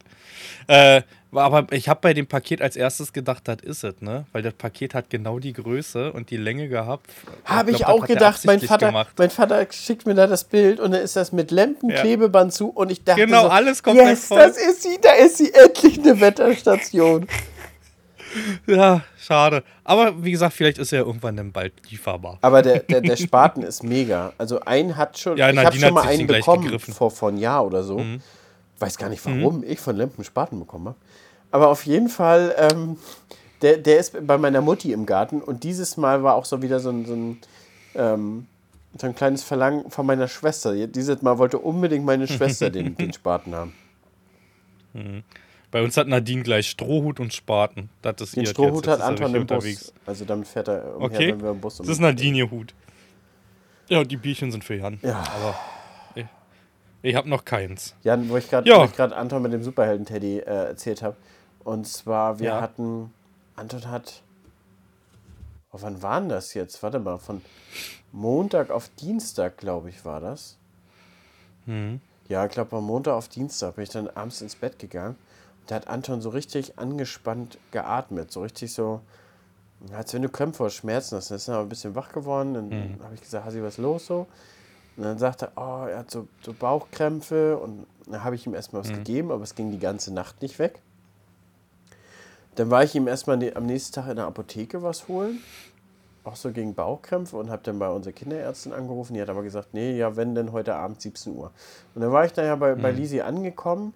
Äh, aber ich habe bei dem Paket als erstes gedacht, das ist es, ne? Weil das Paket hat genau die Größe und die Länge gehabt. Habe ich, glaub, ich auch gedacht, mein Vater, gemacht. mein Vater schickt mir da das Bild und dann ist das mit Lempenklebeband ja. zu und ich dachte Genau, so, alles komplett yes, voll. Das ist sie, da ist sie endlich eine Wetterstation. Ja, schade. Aber wie gesagt, vielleicht ist er ja irgendwann dann bald lieferbar. Aber der, der, der Spaten ist mega. Also einen hat schon, ja, ich habe schon mal einen bekommen vor, vor einem Jahr oder so. Mhm. Weiß gar nicht, warum mhm. ich von Lemken Spaten bekommen habe. Aber auf jeden Fall, ähm, der, der ist bei meiner Mutti im Garten und dieses Mal war auch so wieder so ein, so ein ähm, so ein kleines Verlangen von meiner Schwester. Dieses Mal wollte unbedingt meine Schwester den, den Spaten haben. Mhm. Bei uns hat Nadine gleich Strohhut und Spaten. Das ist den ihr Strohhut hat Anton im Bus. Also damit fährt er umher, okay. Wenn wir im Bus sind. Das ist Nadine ihr Hut. Ja, und die Bierchen sind für Jan. Ja. Aber ich, ich habe noch keins. Jan, wo ich gerade ja. Anton mit dem Superhelden-Teddy äh, erzählt habe. Und zwar, wir ja. hatten... Anton hat... Oh, wann war denn das jetzt? Warte mal, von Montag auf Dienstag, glaube ich, war das. Hm. Ja, ich glaube, von Montag auf Dienstag bin ich dann abends ins Bett gegangen. Da hat Anton so richtig angespannt geatmet, so richtig so, als wenn du Krämpfe oder Schmerzen hast. Dann ist er aber ein bisschen wach geworden, dann mhm. habe ich gesagt, Hasi, was ist los so? Und dann sagte er, oh, er hat so, so Bauchkrämpfe und dann habe ich ihm erstmal was mhm. gegeben, aber es ging die ganze Nacht nicht weg. Dann war ich ihm erstmal am nächsten Tag in der Apotheke was holen, auch so gegen Bauchkrämpfe und habe dann bei unserer Kinderärztin angerufen, die hat aber gesagt, nee, ja, wenn denn heute Abend siebzehn Uhr. Und dann war ich nachher bei, mhm. bei Lisi angekommen.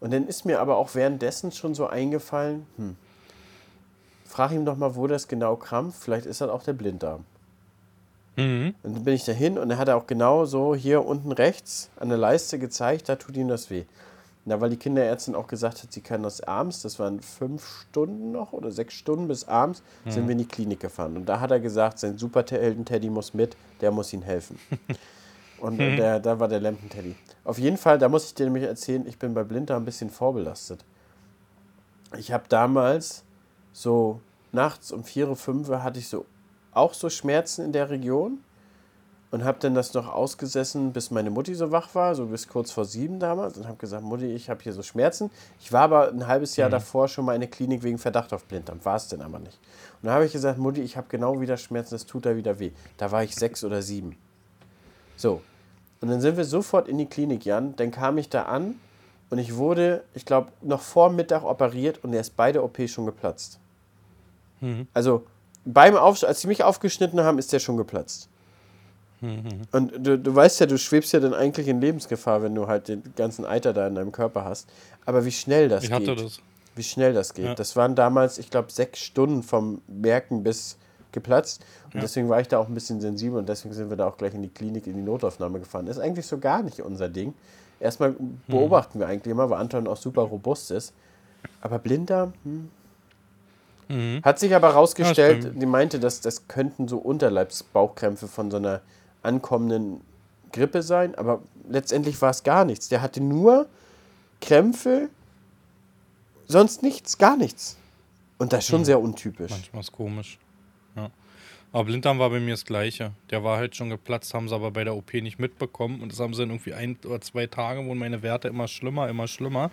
Und dann ist mir aber auch währenddessen schon so eingefallen, hm, frag ihm doch mal, wo das genau krampft, vielleicht ist das auch der Blinddarm. Mhm. Und dann bin ich dahin und er hat auch genau so hier unten rechts an der Leiste gezeigt, da tut ihm das weh. Na, weil die Kinderärztin auch gesagt hat, sie kann das abends, das waren fünf Stunden noch oder sechs Stunden bis abends, mhm. sind wir in die Klinik gefahren. Und da hat er gesagt, sein Superhelden-Teddy muss mit, der muss ihm helfen. Und hm. der, da war der Lemken-Teddy. Auf jeden Fall, da muss ich dir nämlich erzählen, ich bin bei Blinddarm ein bisschen vorbelastet. Ich habe damals so nachts um vier, fünf Uhr hatte ich so auch so Schmerzen in der Region und habe dann das noch ausgesessen, bis meine Mutti so wach war, so bis kurz vor sieben damals und habe gesagt, Mutti, ich habe hier so Schmerzen. Ich war aber ein halbes Jahr hm. davor schon mal in der Klinik wegen Verdacht auf Blinddarm, war es denn aber nicht. Und da habe ich gesagt, Mutti, ich habe genau wieder Schmerzen, das tut da wieder weh. Da war ich sechs oder sieben. So, und dann sind wir sofort in die Klinik, Jan, dann kam ich da an und ich wurde, ich glaube, noch vor Mittag operiert und erst bei der O P schon geplatzt. Mhm. Also, beim Aufsch- als sie mich aufgeschnitten haben, ist der schon geplatzt. Mhm. Und du, du weißt ja, du schwebst ja dann eigentlich in Lebensgefahr, wenn du halt den ganzen Eiter da in deinem Körper hast. Aber wie schnell das ich geht. Ich hatte das. Wie schnell das geht. Ja. Das waren damals, ich glaube, sechs Stunden vom Merken bis... geplatzt und ja. deswegen war ich da auch ein bisschen sensibel und deswegen sind wir da auch gleich in die Klinik, in die Notaufnahme gefahren. Das ist eigentlich so gar nicht unser Ding. Erstmal beobachten hm. wir eigentlich immer, weil Anton auch super robust ist. Aber Blinddarm hm. mhm. hat sich aber rausgestellt, ja, die meinte, dass das könnten so Unterleibsbauchkrämpfe von so einer ankommenden Grippe sein, aber letztendlich war es gar nichts. Der hatte nur Krämpfe, sonst nichts, gar nichts. Und das ist schon mhm. sehr untypisch. Manchmal ist komisch. Ja. Aber Blinddarm war bei mir das Gleiche. Der war halt schon geplatzt, haben sie aber bei der O P nicht mitbekommen. Und das haben sie dann irgendwie ein oder zwei Tage, wurden meine Werte immer schlimmer, immer schlimmer.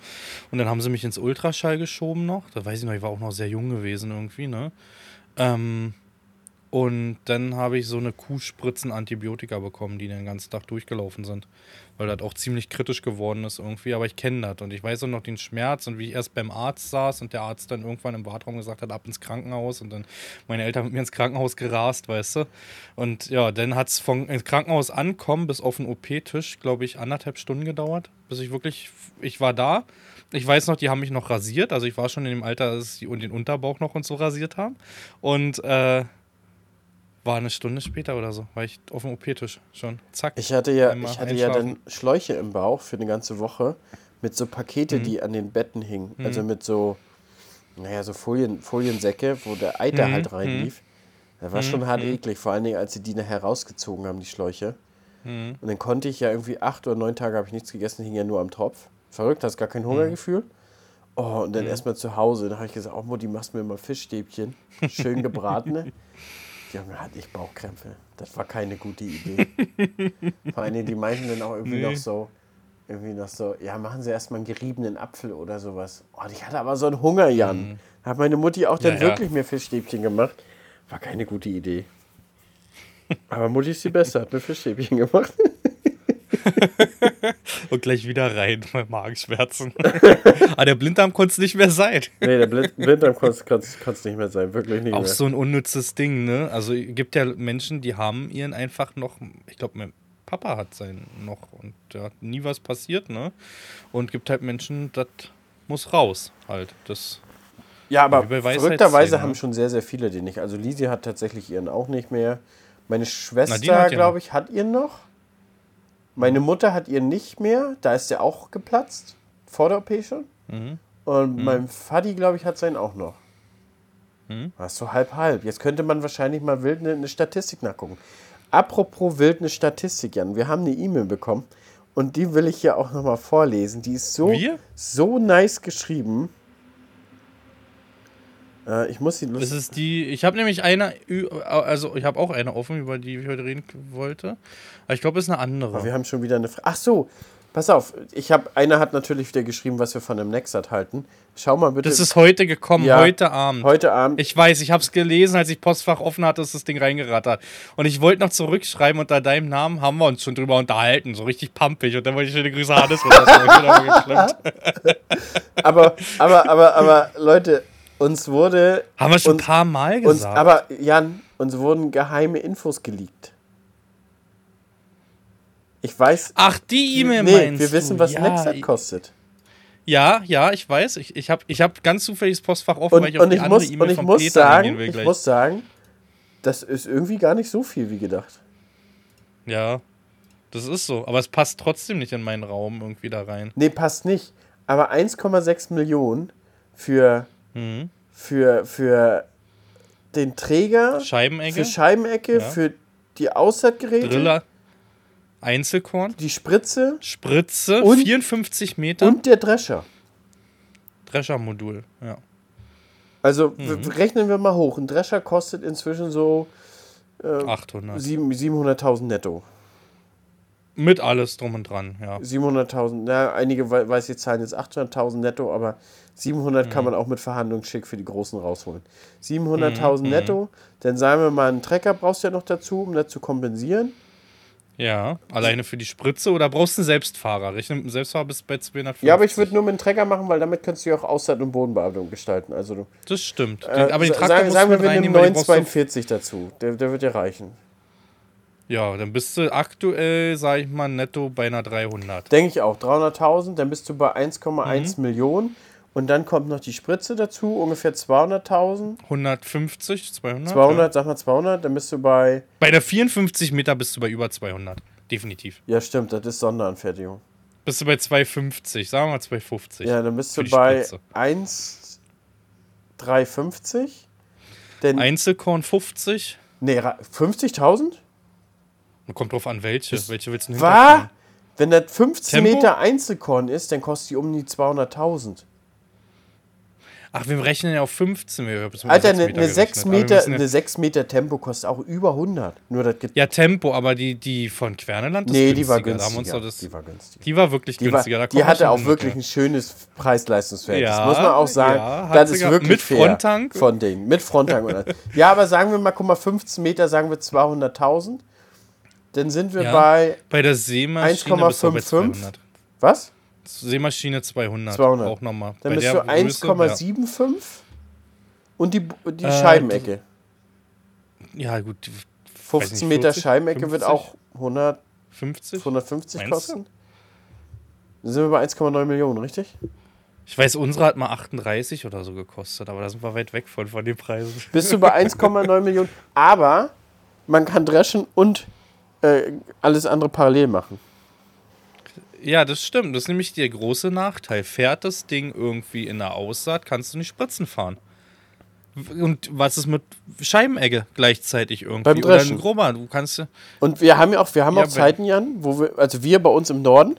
Und dann haben sie mich ins Ultraschall geschoben noch. Da weiß ich noch, ich war auch noch sehr jung gewesen irgendwie, ne? Ähm, und dann habe ich so eine Kuhspritzen-Antibiotika bekommen, die den ganzen Tag durchgelaufen sind. Weil das auch ziemlich kritisch geworden ist irgendwie. Aber ich kenne das. Und ich weiß auch noch den Schmerz. Und wie ich erst beim Arzt saß und der Arzt dann irgendwann im Wartraum gesagt hat, ab ins Krankenhaus. Und dann meine Eltern mit mir ins Krankenhaus gerast, weißt du. Und ja, dann hat es vom Krankenhaus ankommen bis auf den O P-Tisch, glaube ich, anderthalb Stunden gedauert. Bis ich wirklich, ich war da. Ich weiß noch, die haben mich noch rasiert. Also ich war schon in dem Alter, dass die den Unterbauch noch und so rasiert haben. Und, äh, war eine Stunde später oder so, war ich auf dem O P-Tisch schon. Zack. Ich hatte ja, ich hatte ja dann Schläuche im Bauch für eine ganze Woche mit so Pakete, mhm. die an den Betten hingen. Mhm. Also mit so, naja, so Folien, Foliensäcke, wo der Eiter mhm. halt reinlief. Das war mhm. schon hart mhm. eklig, vor allen Dingen, als sie die nachher rausgezogen haben, die Schläuche. Mhm. Und dann konnte ich ja irgendwie acht oder neun Tage habe ich nichts gegessen, hing ja nur am Tropf. Verrückt, hast gar kein Hungergefühl. Mhm. Oh, und dann mhm. erstmal zu Hause, da habe ich gesagt, oh Mutti, machst mir mal Fischstäbchen, schön gebratene. Junge, hatte ich Bauchkrämpfe. Das war keine gute Idee. Vor allem, die meinten dann auch irgendwie nee. noch so, irgendwie noch so, ja, machen Sie erstmal einen geriebenen Apfel oder sowas. Oh, ich hatte aber so einen Hunger, Jan. Mhm. Hat meine Mutti auch dann ja, wirklich ja. mir Fischstäbchen gemacht. War keine gute Idee. Aber Mutti ist die Beste, hat mir Fischstäbchen gemacht. Und gleich wieder rein, mein Magenschmerzen. Aber der Blinddarm konnte es nicht mehr sein. Nee, der Blind- Blinddarm konnte es nicht mehr sein, wirklich nicht mehr. Auch so ein unnützes Ding, ne? Also gibt ja Menschen, die haben ihren einfach noch, ich glaube, mein Papa hat seinen noch und da hat nie was passiert, ne? Und gibt halt Menschen, das muss raus halt. Das ja, aber verrückterweise haben schon sehr, sehr viele den nicht. Also Lisi hat tatsächlich ihren auch nicht mehr. Meine Schwester, glaube ich, hat ihren noch. Meine Mutter hat ihren nicht mehr. Da ist der auch geplatzt. Vor der O P schon. Mhm. Und mhm. mein Vati, glaube ich, hat seinen auch noch. Mhm. Hast du halb-halb. Jetzt könnte man wahrscheinlich mal wild eine, eine Statistik nachgucken. Apropos wild eine Statistik, Jan. Wir haben eine E-Mail bekommen. Und die will ich hier auch nochmal vorlesen. Die ist so, so nice geschrieben. Äh, ich muss die Lust. Das ist die. Ich habe nämlich eine. Also, ich habe auch eine offen, über die ich heute reden wollte. Aber ich glaube, es ist eine andere. Aber wir haben schon wieder eine. Fra- Ach so, pass auf. Ich habe, einer hat natürlich wieder geschrieben, was wir von dem Nexat halten. Schau mal bitte. Das ist heute gekommen, ja, heute Abend. Heute Abend. Ich weiß, ich habe es gelesen, als ich Postfach offen hatte, ist das Ding reingerattert. Und ich wollte noch zurückschreiben, unter deinem Namen haben wir uns schon drüber unterhalten, so richtig pumpig. Und dann wollte ich schöne Grüße Hannes. aber, aber, aber, aber, Leute, uns wurde... Haben wir schon uns, ein paar Mal gesagt. Uns, aber, Jan, uns wurden geheime Infos geleakt. Ich weiß. Ach, die E-Mail nee, meinst wir du? Wir wissen, was ja, Nexat kostet. Ja, ja, ich weiß. Ich, ich habe ich hab ganz zufälliges Postfach offen, und, weil ich auf die ich andere muss, E-Mail von Peter sagen, hingehen will gleich. Ich muss sagen, das ist irgendwie gar nicht so viel wie gedacht. Ja, das ist so. Aber es passt trotzdem nicht in meinen Raum irgendwie da rein. Nee, passt nicht. Aber eins Komma sechs Millionen für, mhm. für, für den Träger, Scheibenecke, für, Scheibenecke, ja. für die Aussaatgeräte. Driller. Einzelkorn. Die Spritze. Spritze, und, vierundfünfzig Meter. Und der Drescher. Dreschermodul, ja. Also mhm. w- rechnen wir mal hoch. Ein Drescher kostet inzwischen so äh, achthundert siebenhunderttausend netto. Mit alles drum und dran, ja. siebenhunderttausend, na, einige we- weiß ich zahlen jetzt achthunderttausend netto, aber siebenhundert mhm. kann man auch mit Verhandlungsschick für die Großen rausholen. siebenhunderttausend mhm. netto, dann sagen wir mal, einen Trecker brauchst du ja noch dazu, um das zu kompensieren. Ja, alleine für die Spritze oder brauchst du einen Selbstfahrer? Rechne mit einem Selbstfahrer bis bei zweihundertfünfzig. Ja, aber ich würde nur mit einem Trecker machen, weil damit kannst du ja auch Aussaat und Bodenbearbeitung gestalten. Also du, das stimmt. Äh, aber den Traktor sagen, musst sagen wir, wir nehmen neun Komma zweiundvierzig dazu. Der, der wird dir reichen. Ja, dann bist du aktuell, sage ich mal, netto bei einer dreihundert. Denke ich auch. dreihunderttausend, dann bist du bei eins Komma eins mhm. Millionen. Und dann kommt noch die Spritze dazu, ungefähr zweihunderttausend. hundertfünfzig, zweihundert? zweihundert, ja. Sag mal zweihundert, dann bist du bei... Bei der vierundfünfzig Meter bist du bei über zweihundert, definitiv. Ja, stimmt, das ist Sonderanfertigung. Bist du bei zweihundertfünfzig, sagen wir mal zweihundertfünfzig. Ja, dann bist du bei eintausenddreihundertfünfzig. Einzelkorn fünfzig. Nee, fünfzigtausend? Kommt drauf an, welche. Ist welche willst du hinterher? Wenn das fünfzehn Meter Einzelkorn ist, dann kostet die um die zweihunderttausend. Ach, wir rechnen ja auf fünfzehn. Wir Alter, eine, eine, sechs Meter, eine sechs Meter Tempo kostet auch über hundert. Nur das Get- ja, Tempo, aber die, die von Querneland ist nee, günstiger. Die war günstiger. Da das, die war günstiger. Die war wirklich die günstiger. War, die hatte auch wirklich ein schönes Preis-Leistungs-Verhältnis. Ja, das muss man auch sagen. Ja, das ist wirklich mit fair Fronttank. Von denen. Mit Fronttank. Ja, aber sagen wir mal, guck mal, fünfzehn Meter, sagen wir zweihunderttausend. Dann sind wir ja, bei, bei der Seemaschine eins Komma fünfundfünfzig. Was? Seemaschine zweihundert, zweihundert. Auch nochmal. Dann bei bist du eins Komma fünfundsiebzig ja. und die, die äh, Scheibenecke. Die, ja, gut. fünfzehn Meter vierzig, Scheibenecke fünfzig, wird auch hundertfünfzig, hundertfünfzig kosten. Dann sind wir bei eins Komma neun Millionen, richtig? Ich weiß, unsere hat mal achtunddreißig oder so gekostet, aber da sind wir weit weg von, von den Preisen. Bist du bei eins Komma neun Millionen, aber man kann dreschen und äh, alles andere parallel machen. Ja, das stimmt. Das ist nämlich der große Nachteil. Fährt das Ding irgendwie in der Aussaat, kannst du nicht Spritzen fahren. Und was ist mit Scheibenegge gleichzeitig irgendwie? Beim Dreschen. Oder ein Grubber, du kannst und wir haben ja auch, wir haben ja, auch Zeiten, Jan, wo wir, also wir bei uns im Norden,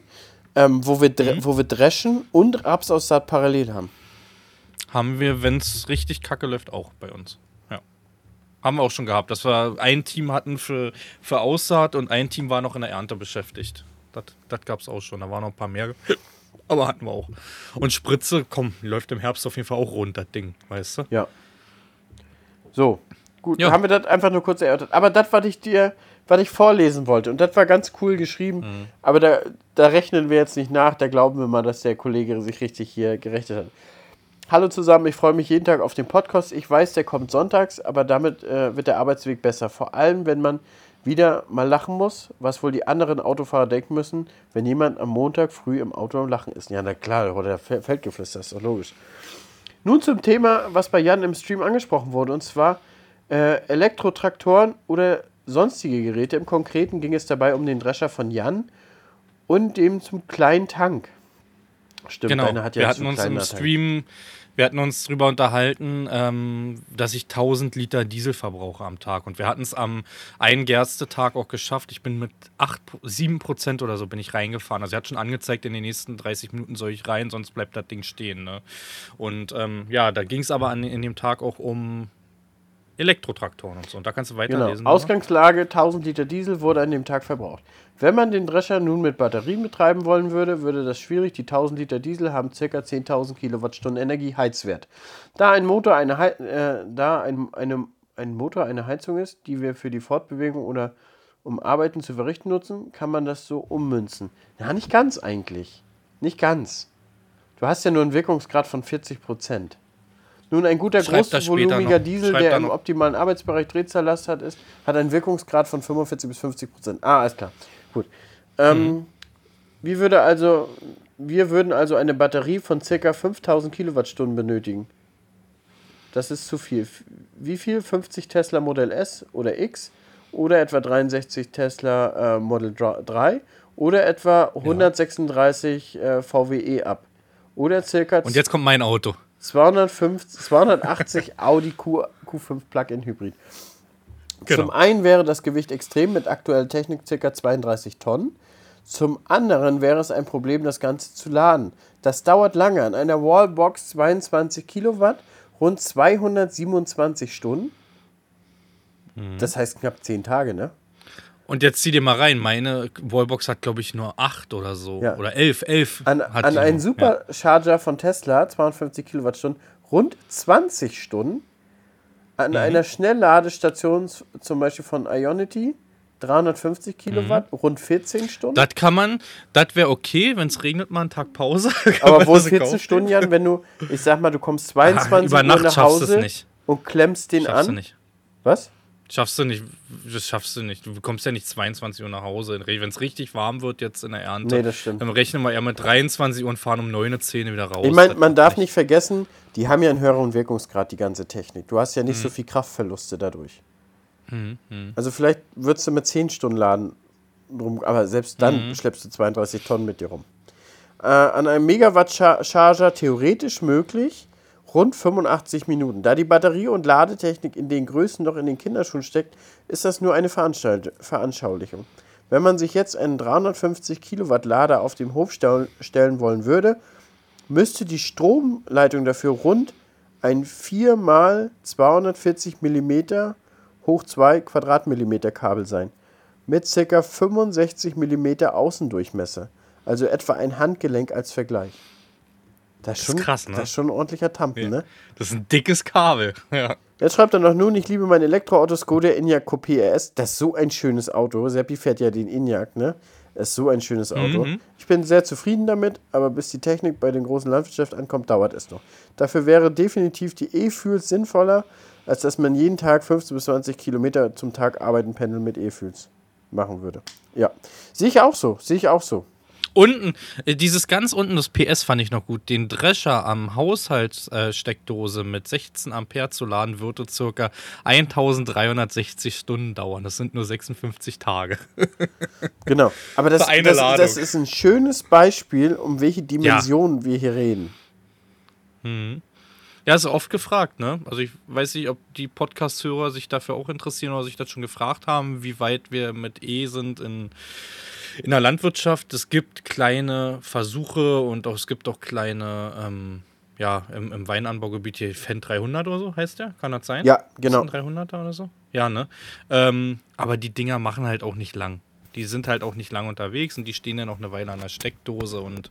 ähm, wo, wir dre- mhm. wo wir Dreschen und Rapsaussaat parallel haben. Haben wir, wenn es richtig kacke läuft, auch bei uns. Haben wir auch schon gehabt, dass wir ein Team hatten für, für Aussaat und ein Team war noch in der Ernte beschäftigt. Das, das gab es auch schon, da waren noch ein paar mehr, aber hatten wir auch. Und Spritze, komm, läuft im Herbst auf jeden Fall auch rund, das Ding, weißt du? Ja. So, gut, ja. Haben wir das einfach nur kurz erörtert. Aber das, was ich dir, was ich vorlesen wollte, und das war ganz cool geschrieben, mhm. aber da, da rechnen wir jetzt nicht nach, da glauben wir mal, dass der Kollege sich richtig hier gerechnet hat. Hallo zusammen, ich freue mich jeden Tag auf den Podcast. Ich weiß, der kommt sonntags, aber damit äh, wird der Arbeitsweg besser. Vor allem, wenn man wieder mal lachen muss, was wohl die anderen Autofahrer denken müssen, wenn jemand am Montag früh im Auto am Lachen ist. Ja, na klar, oder der Feldgeflüster, ist doch logisch. Nun zum Thema, was bei Jan im Stream angesprochen wurde, und zwar äh, Elektrotraktoren oder sonstige Geräte. Im Konkreten ging es dabei um den Drescher von Jan und dem zum kleinen Tank. Stimmt, genau. Einer hat ja wir hatten uns im Stream, wir hatten uns drüber unterhalten, ähm, dass ich tausend Liter Diesel verbrauche am Tag. Und wir hatten es am Eingerstetag auch geschafft. Ich bin mit acht, sieben Prozent oder so bin ich reingefahren. Also er hat schon angezeigt, in den nächsten dreißig Minuten soll ich rein, sonst bleibt das Ding stehen. Ne? Und ähm, ja, da ging es aber an, in dem Tag auch um Elektrotraktoren und so. Und da kannst du weiterlesen. Genau. Ausgangslage, tausend Liter Diesel wurde an dem Tag verbraucht. Wenn man den Drescher nun mit Batterien betreiben wollen würde, würde das schwierig. Die tausend Liter Diesel haben ca. zehntausend Kilowattstunden Energie Heizwert. Da ein Motor eine, Heiz- äh, da ein, eine, ein Motor eine Heizung ist, die wir für die Fortbewegung oder um Arbeiten zu verrichten nutzen, kann man das so ummünzen. Na, nicht ganz eigentlich. Nicht ganz. Du hast ja nur einen Wirkungsgrad von vierzig Prozent. Nun, ein guter, großvolumiger Diesel, der im optimalen Arbeitsbereich Drehzahlast hat, ist, hat einen Wirkungsgrad von fünfundvierzig bis fünfzig Prozent. Ah, alles klar. Gut. Ähm, mhm. wie würde also, wir würden also eine Batterie von ca. fünftausend Kilowattstunden benötigen. Das ist zu viel. Wie viel? fünfzig Tesla Model S oder X oder etwa dreiundsechzig Tesla äh, Model drei oder etwa hundertsechsunddreißig ja. äh, V W E ab. Oder circa. Und jetzt kommt mein Auto. zweihundertfünfzig, zweihundertachtzig Audi Q, Q fünf Plug-in Hybrid. Genau. Zum einen wäre das Gewicht extrem, mit aktueller Technik ca. zweiunddreißig Tonnen. Zum anderen wäre es ein Problem, das Ganze zu laden. Das dauert lange. An einer Wallbox zweiundzwanzig Kilowatt, rund zweihundertsiebenundzwanzig Stunden. Mhm. Das heißt knapp zehn Tage, ne? Und jetzt zieh dir mal rein, meine Wallbox hat, glaube ich, nur acht oder so. Ja. Oder elf, elf. An, an einen Supercharger ja. von Tesla, zweihundertfünfzig Kilowattstunden, rund zwanzig Stunden. An mhm. einer Schnellladestation, zum Beispiel von Ionity, dreihundertfünfzig Kilowatt, mhm. rund vierzehn Stunden. Das kann man, das wäre okay, wenn es regnet, mal einen Tag Pause. Aber wo ist vierzehn Stunden, Jan, wenn du, ich sag mal, du kommst zweiundzwanzig Uhr nach Hause nicht. Und klemmst den schaffst an? Du nicht. Was? Schaffst du nicht, das schaffst du nicht. Du kommst ja nicht zweiundzwanzig Uhr nach Hause. Wenn es richtig warm wird jetzt in der Ernte, nee, das stimmt. Dann rechnen wir eher mit dreiundzwanzig Uhr und fahren um neun Uhr zehn wieder raus. Ich meine, man darf nicht. nicht vergessen, die haben ja einen höheren Wirkungsgrad, die ganze Technik. Du hast ja nicht mhm. so viel Kraftverluste dadurch. Mhm. Mhm. Also vielleicht würdest du mit zehn Stunden laden, rum, aber selbst dann mhm. schleppst du zweiunddreißig Tonnen mit dir rum. Äh, an einem Megawatt-Charger theoretisch möglich, rund fünfundachtzig Minuten. Da die Batterie und Ladetechnik in den Größen noch in den Kinderschuhen steckt, ist das nur eine Veranschaulichung. Wenn man sich jetzt einen dreihundertfünfzig Kilowatt Lader auf dem Hof stellen wollen würde, müsste die Stromleitung dafür rund ein vier mal zweihundertvierzig Millimeter hoch zwei Quadratmillimeter Kabel sein, mit ca. fünfundsechzig Millimeter Außendurchmesser, also etwa ein Handgelenk als Vergleich. Das ist, schon, das ist krass, ne? Das ist schon ein ordentlicher Tampen, ja. ne? Das ist ein dickes Kabel, ja. Jetzt schreibt er noch, nun, ich liebe mein Elektroauto Skoda Enyaq Coupé R S. Das ist so ein schönes Auto. Seppi fährt ja den Enyaq, ne? Das ist so ein schönes Auto. Mhm. Ich bin sehr zufrieden damit, aber bis die Technik bei den großen Landwirtschaften ankommt, dauert es noch. Dafür wäre definitiv die E-Fuels sinnvoller, als dass man jeden Tag fünfzehn bis zwanzig Kilometer zum Tag arbeiten, pendeln mit E-Fuels machen würde. Ja, sehe ich auch so, sehe ich auch so. Unten, dieses ganz unten, das P S fand ich noch gut, den Drescher am Haushaltssteckdose äh, mit sechzehn Ampere zu laden, würde ca. eintausenddreihundertsechzig Stunden dauern. Das sind nur sechsundfünfzig Tage. Genau, aber das, das, das, das ist ein schönes Beispiel, um welche Dimensionen ja. wir hier reden. Mhm. Ja, ist oft gefragt, ne? Also ich weiß nicht, ob die Podcast-Hörer sich dafür auch interessieren oder sich das schon gefragt haben, wie weit wir mit E sind in, in der Landwirtschaft. Es gibt kleine Versuche und auch, es gibt auch kleine, ähm, ja, im, im Weinanbaugebiet hier Fendt dreihundert oder so heißt der, kann das sein? Ja, genau. dreihunderter oder so? Ja, ne? Ähm, aber die Dinger machen halt auch nicht lang. Die sind halt auch nicht lang unterwegs und die stehen dann auch eine Weile an der Steckdose und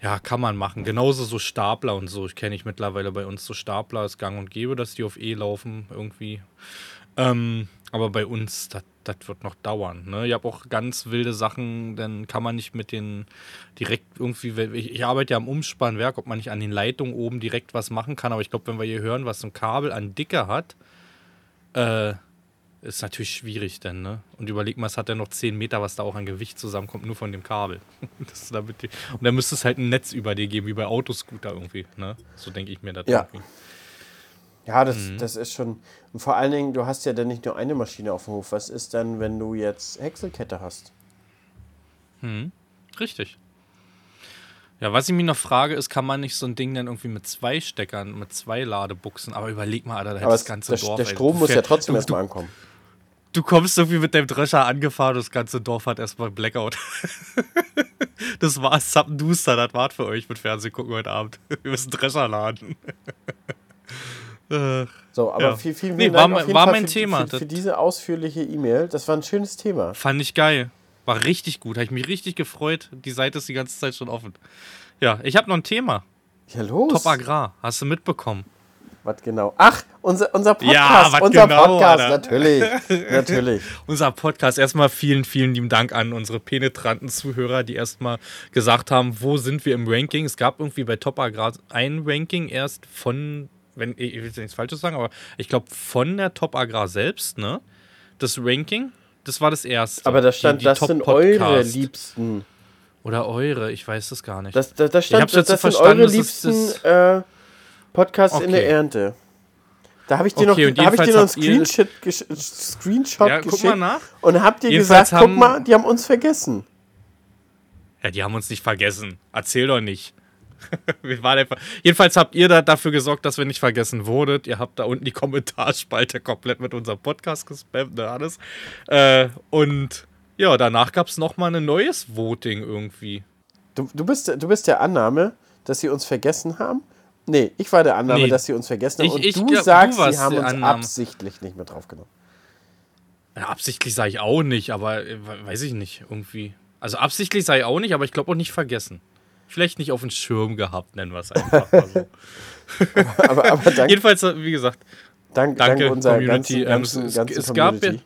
ja, kann man machen. Genauso so Stapler und so. Ich kenne ich mittlerweile bei uns so Stapler, ist gang und gäbe, dass die auf E laufen irgendwie. Ähm, aber bei uns, das wird noch dauern. Ne? Ich habe auch ganz wilde Sachen, dann kann man nicht mit den direkt irgendwie, ich, ich arbeite ja am Umspannwerk, ob man nicht an den Leitungen oben direkt was machen kann. Aber ich glaube, wenn wir hier hören, was so ein Kabel an Dicke hat, äh, ist natürlich schwierig denn, ne? Und überleg mal, es hat ja noch zehn Meter, was da auch an Gewicht zusammenkommt, nur von dem Kabel. Das ist damit die, und dann müsste es halt ein Netz über dir geben, wie bei Autoscooter irgendwie, ne? So denke ich mir das. Ja. Irgendwie. Ja, das, mhm. das ist schon. Und vor allen Dingen, du hast ja dann nicht nur eine Maschine auf dem Hof. Was ist dann, wenn du jetzt Häckselkette hast? Hm, richtig. Ja, was ich mich noch frage, ist, kann man nicht so ein Ding dann irgendwie mit zwei Steckern, mit zwei Ladebuchsen, aber überleg mal, Alter, da hätte das ganze das, Dorf... Der Strom ey, muss fähr, ja trotzdem erstmal ankommen. Du kommst irgendwie mit deinem Drescher angefahren, das ganze Dorf hat erstmal Blackout. Das war's, Zappenduster, das war's für euch mit Fernsehen gucken heute Abend. Wir müssen Drescher laden. So, aber ja. vielen, vielen nee, Dank war, auf jeden war Fall mein für, Thema. Für, für diese ausführliche E-Mail. Das war ein schönes Thema. Fand ich geil. War richtig gut, habe ich mich richtig gefreut. Die Seite ist die ganze Zeit schon offen. Ja, ich habe noch ein Thema. Ja, los. Top Agrar, hast du mitbekommen. Was genau? Ach, unser, unser Podcast. Ja, unser genau, Podcast, Alter. natürlich. natürlich. Unser Podcast. Erstmal vielen, vielen lieben Dank an unsere penetranten Zuhörer, die erstmal gesagt haben, wo sind wir im Ranking. Es gab irgendwie bei Top Agrar ein Ranking erst von, wenn ich will jetzt nichts Falsches sagen, aber ich glaube von der Top Agrar selbst, ne? Das Ranking. Das war das erste. Aber da stand, die, die das sind eure Liebsten. Oder eure, ich weiß das gar nicht. Das, das, das stand, ich das, das sind eure Liebsten äh, Podcasts okay. in der Ernte. Da habe ich dir okay, noch, da hab ich dir noch einen Screenshot, gesch- Screenshot ja, geschickt. Guck mal nach. Und hab dir jedenfalls gesagt, haben, guck mal, die haben uns vergessen. Ja, die haben uns nicht vergessen. Erzähl doch nicht. Wir waren einfach, jedenfalls habt ihr da dafür gesorgt, dass wir nicht vergessen wurdet. Ihr habt da unten die Kommentarspalte komplett mit unserem Podcast gespammt, ne, alles. Äh, und ja, danach gab es nochmal ein neues Voting irgendwie. Du, du, bist, du bist der Annahme, dass sie uns vergessen haben? Nee, ich war der Annahme, nee. dass sie uns vergessen haben. Ich, und ich, du glaub, sagst, du sie haben uns Annahme. absichtlich nicht mehr draufgenommen. Ja, absichtlich sage ich auch nicht, aber weiß ich nicht, irgendwie. Also absichtlich sage ich auch nicht, aber ich glaube auch nicht vergessen. Vielleicht nicht auf den Schirm gehabt, nennen wir es einfach mal so. aber, aber, aber dank, jedenfalls, wie gesagt, dank, danke dank unserer Community. Ganzen, ähm, es, ganzen es, es Community. Gab ja,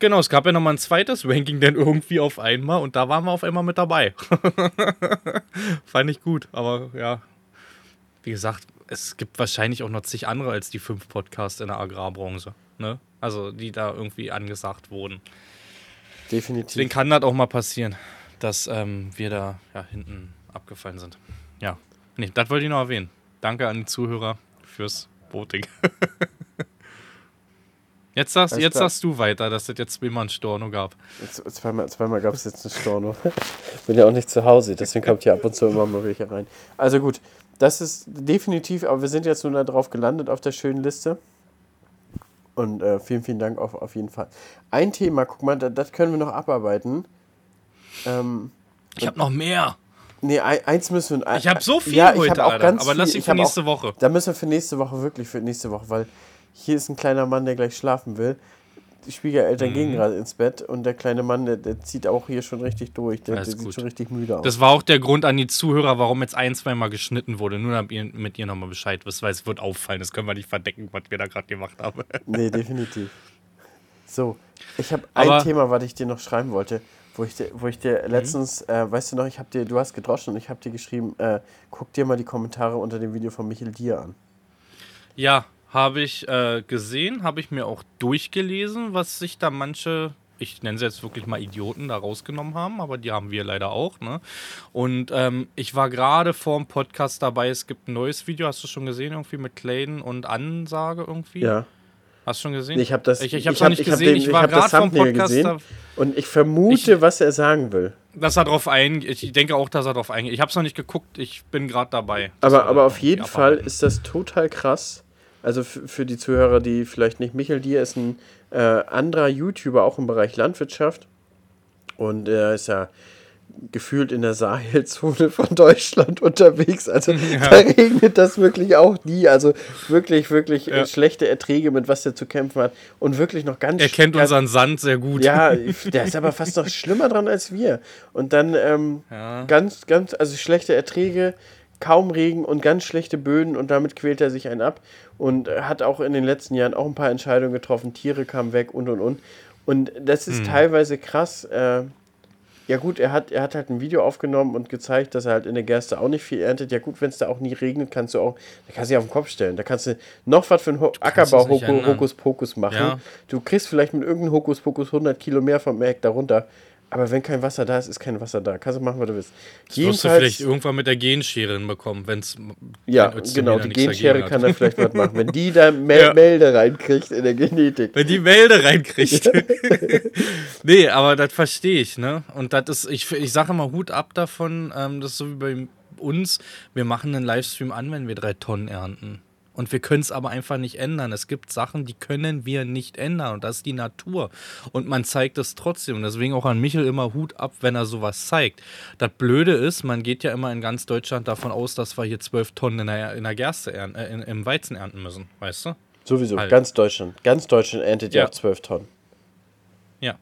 genau, es gab ja nochmal ein zweites Ranking dann irgendwie auf einmal und da waren wir auf einmal mit dabei. Fand ich gut, aber ja, wie gesagt, es gibt wahrscheinlich auch noch zig andere als die fünf Podcasts in der Agrarbranche, ne? Also die da irgendwie angesagt wurden. Definitiv. Deswegen kann das auch mal passieren, dass ähm, wir da ja, hinten abgefallen sind. Ja, nee, das wollte ich noch erwähnen. Danke an die Zuhörer fürs Voting. Jetzt sagst, jetzt sagst du weiter, dass das jetzt zweimal ein Storno gab. Zweimal, zweimal gab es jetzt ein Storno. Ich bin ja auch nicht zu Hause, deswegen kommt hier ab und zu immer mal welche rein. Also gut, das ist definitiv, aber wir sind jetzt nun da drauf gelandet auf der schönen Liste. Und äh, vielen, vielen Dank auf, auf jeden Fall. Ein Thema, guck mal, das können wir noch abarbeiten. Ähm, ich habe noch mehr. Nee, eins müssen wir... Ich habe so viel ja, heute, auch Alter, aber lass ich für nächste auch, Woche. Da müssen wir für nächste Woche, wirklich für nächste Woche, weil hier ist ein kleiner Mann, der gleich schlafen will. Die Schwiegereltern mhm. gehen gerade ins Bett und der kleine Mann, der, der zieht auch hier schon richtig durch. Der, der sieht schon richtig müde aus. Das war auch der Grund an die Zuhörer, warum jetzt ein-, zweimal geschnitten wurde. Nur damit ihr nochmal Bescheid wisst, weil es wird auffallen. Das können wir nicht verdecken, was wir da gerade gemacht haben. Nee, definitiv. So, ich habe ein aber, Thema, was ich dir noch schreiben wollte. Wo ich dir, wo ich dir letztens, äh, weißt du noch, ich hab dir, du hast gedroschen und ich habe dir geschrieben, äh, guck dir mal die Kommentare unter dem Video von Michael Dier an. Ja, habe ich äh, gesehen, habe ich mir auch durchgelesen, was sich da manche, ich nenne sie jetzt wirklich mal Idioten, da rausgenommen haben, aber die haben wir leider auch, ne? Und ähm, ich war gerade vor dem Podcast dabei, es gibt ein neues Video, hast du schon gesehen, irgendwie mit Clayton und Ansage irgendwie? Ja. Hast du schon gesehen? Ich habe das ich, ich, hab's ich hab, noch nicht ich gesehen. Hab den, ich war gerade vom Podcast gesehen und ich vermute, ich, was er sagen will. Dass er drauf eingeht. Ich denke auch, dass er drauf eingeht. Ich habe es noch nicht geguckt. Ich bin gerade dabei. Aber, aber auf jeden Fall ist das total krass. Also f- für die Zuhörer, die vielleicht nicht... Michael Dier ist ein äh, anderer YouTuber, auch im Bereich Landwirtschaft. Und er äh, ist ja gefühlt in der Sahelzone von Deutschland unterwegs, also ja. da regnet das wirklich auch nie, also wirklich, wirklich ja. schlechte Erträge, mit was der zu kämpfen hat und wirklich noch ganz... Er kennt sch- unseren Sand sehr gut. Ja, der ist aber fast noch schlimmer dran als wir und dann ähm, ja. ganz, ganz, also schlechte Erträge, kaum Regen und ganz schlechte Böden und damit quält er sich einen ab und hat auch in den letzten Jahren auch ein paar Entscheidungen getroffen, Tiere kamen weg und und und und das ist hm. teilweise krass, äh, ja gut, er hat, er hat halt ein Video aufgenommen und gezeigt, dass er halt in der Gerste auch nicht viel erntet. Ja gut, wenn es da auch nie regnet, kannst du auch, da kannst du dich auf den Kopf stellen. Da kannst du noch was für einen Ho- Ackerbau-Hokuspokus machen. Ja. Du kriegst vielleicht mit irgendeinem Hokuspokus hundert Kilo mehr vom Hektar runter. Aber wenn kein Wasser da ist, ist kein Wasser da. Kannst du machen, was du willst. Das wirst du vielleicht irgendwann mit der Genschere hinbekommen, wenn es... Ja, genau, die Genschere kann da vielleicht was machen. Wenn die da Mel- ja. Melde reinkriegt in der Genetik. Wenn die Melde reinkriegt. Nee, aber das verstehe ich, ne? Und das ist, ich, ich sage immer Hut ab davon, ähm, das ist so wie bei uns, wir machen einen Livestream an, wenn wir drei Tonnen ernten. Und wir können es aber einfach nicht ändern. Es gibt Sachen, die können wir nicht ändern. Und das ist die Natur. Und man zeigt es trotzdem. Und deswegen auch an Michael immer Hut ab, wenn er sowas zeigt. Das Blöde ist, man geht ja immer in ganz Deutschland davon aus, dass wir hier zwölf Tonnen in der, in der Gerste, ernten, äh, in, im Weizen ernten müssen. Weißt du? Sowieso, halt. Ganz Deutschland. Ganz Deutschland erntet ja auch zwölf Tonnen. Ja.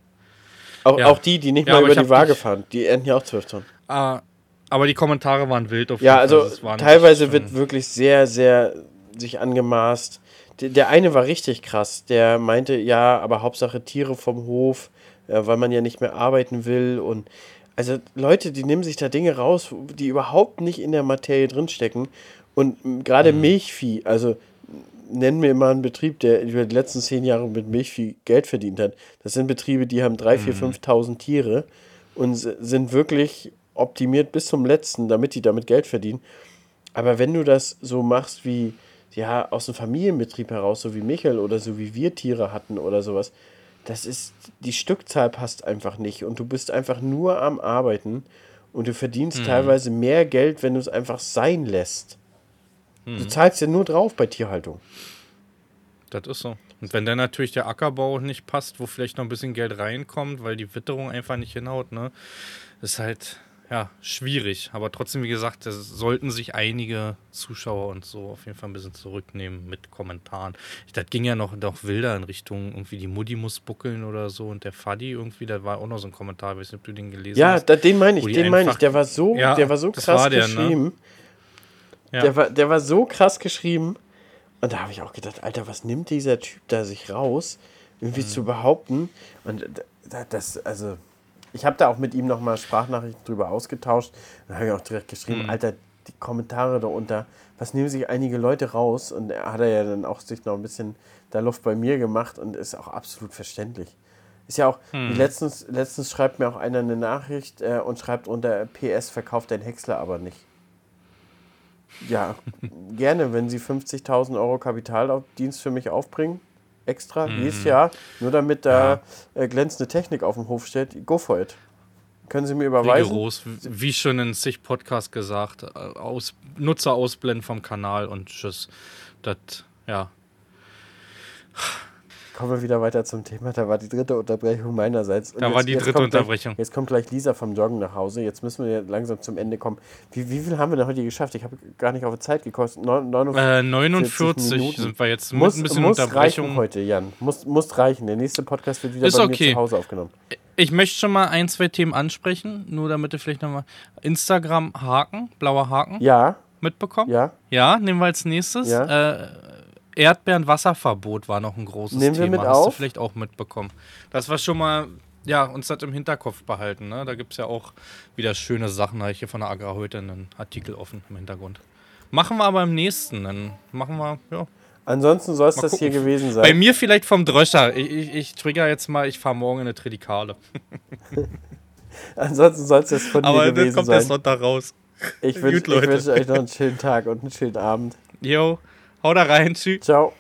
Auch, ja. auch die, die nicht ja, mal über die Waage fahren, die ernten ja auch zwölf Tonnen. Ah, aber die Kommentare waren wild. Auf ja, also teilweise wird wirklich sehr, sehr... sich angemaßt. Der eine war richtig krass, der meinte, ja, aber Hauptsache Tiere vom Hof, weil man ja nicht mehr arbeiten will. Und also Leute, die nehmen sich da Dinge raus, die überhaupt nicht in der Materie drinstecken. Und gerade mhm. Milchvieh, also nennen wir mal einen Betrieb, der über die letzten zehn Jahre mit Milchvieh Geld verdient hat. Das sind Betriebe, die haben drei, vier, fünftausend Tiere und sind wirklich optimiert bis zum letzten, damit die damit Geld verdienen. Aber wenn du das so machst wie ja, aus dem Familienbetrieb heraus, so wie Michael oder so wie wir Tiere hatten oder sowas, das ist, die Stückzahl passt einfach nicht und du bist einfach nur am Arbeiten und du verdienst mhm. teilweise mehr Geld, wenn du es einfach sein lässt. Mhm. Du zahlst ja nur drauf bei Tierhaltung. Das ist so. Und wenn dann natürlich der Ackerbau nicht passt, wo vielleicht noch ein bisschen Geld reinkommt, weil die Witterung einfach nicht hinhaut, ne, ist halt... Ja, schwierig, aber trotzdem, wie gesagt, das sollten sich einige Zuschauer und so auf jeden Fall ein bisschen zurücknehmen mit Kommentaren. Das ging ja noch, noch wilder in Richtung irgendwie die Mutti muss buckeln oder so und der Faddi irgendwie, da war auch noch so ein Kommentar, ich weiß nicht, ob du den gelesen ja, hast. Ja, den meine ich, den meine ich, der war so, ja, der war so krass war der, geschrieben. Ne? Ja. Der war, der war so krass geschrieben und da habe ich auch gedacht, Alter, was nimmt dieser Typ da sich raus, irgendwie mhm. zu behaupten und das, also... Ich habe da auch mit ihm nochmal Sprachnachrichten drüber ausgetauscht. Dann habe ich auch direkt geschrieben, mhm. Alter, die Kommentare da unter, was nehmen sich einige Leute raus? Und er hat er ja dann auch sich noch ein bisschen da Luft bei mir gemacht und ist auch absolut verständlich. Ist ja auch, mhm. letztens, letztens schreibt mir auch einer eine Nachricht äh, und schreibt unter P S, verkauft dein Häcksler aber nicht. Ja, gerne, wenn sie fünfzigtausend Euro Kapitaldienst für mich aufbringen. Extra mhm. jedes Jahr, nur damit da ja. äh, glänzende Technik auf dem Hof steht, go for it. Können Sie mir überweisen? Rigoros, wie schon in zig Podcast gesagt, aus, Nutzer ausblenden vom Kanal und tschüss. Das, ja. Kommen wir wieder weiter zum Thema, da war die dritte Unterbrechung meinerseits. Und da jetzt, war die dritte Unterbrechung. Gleich, jetzt kommt gleich Lisa vom Joggen nach Hause, jetzt müssen wir langsam zum Ende kommen. Wie, wie viel haben wir denn heute geschafft? Ich habe gar nicht auf die Zeit gekostet. neunundvierzig sind wir jetzt, muss ein bisschen muss Unterbrechung. Reichen heute, Jan, muss, muss reichen. Der nächste Podcast wird wieder ist bei okay. mir zu Hause aufgenommen. Ich möchte schon mal ein, zwei Themen ansprechen, nur damit ihr vielleicht nochmal Instagram Haken, blauer Haken ja. mitbekommen. Ja. Ja, nehmen wir als nächstes. Ja. Äh, Erdbeeren-Wasserverbot war noch ein großes Nehmen Thema, wir mit hast auf? Du vielleicht auch mitbekommen. Das war schon mal, ja, uns das im Hinterkopf behalten, ne? Da gibt es ja auch wieder schöne Sachen, da habe ich hier von der AGRA heute einen Artikel offen im Hintergrund. Machen wir aber im nächsten, dann machen wir, ja. Ansonsten soll es das gucken. Hier gewesen sein. Bei mir vielleicht vom Dröscher, ich, ich, ich trigger jetzt mal, ich fahre morgen in eine Tridikale. Ansonsten soll es das von aber mir gewesen sein. Aber dann kommt der Sonntag raus. Ich wünsche wünsch euch noch einen schönen Tag und einen schönen Abend. Jo. Haut rein, tschüss. Ciao.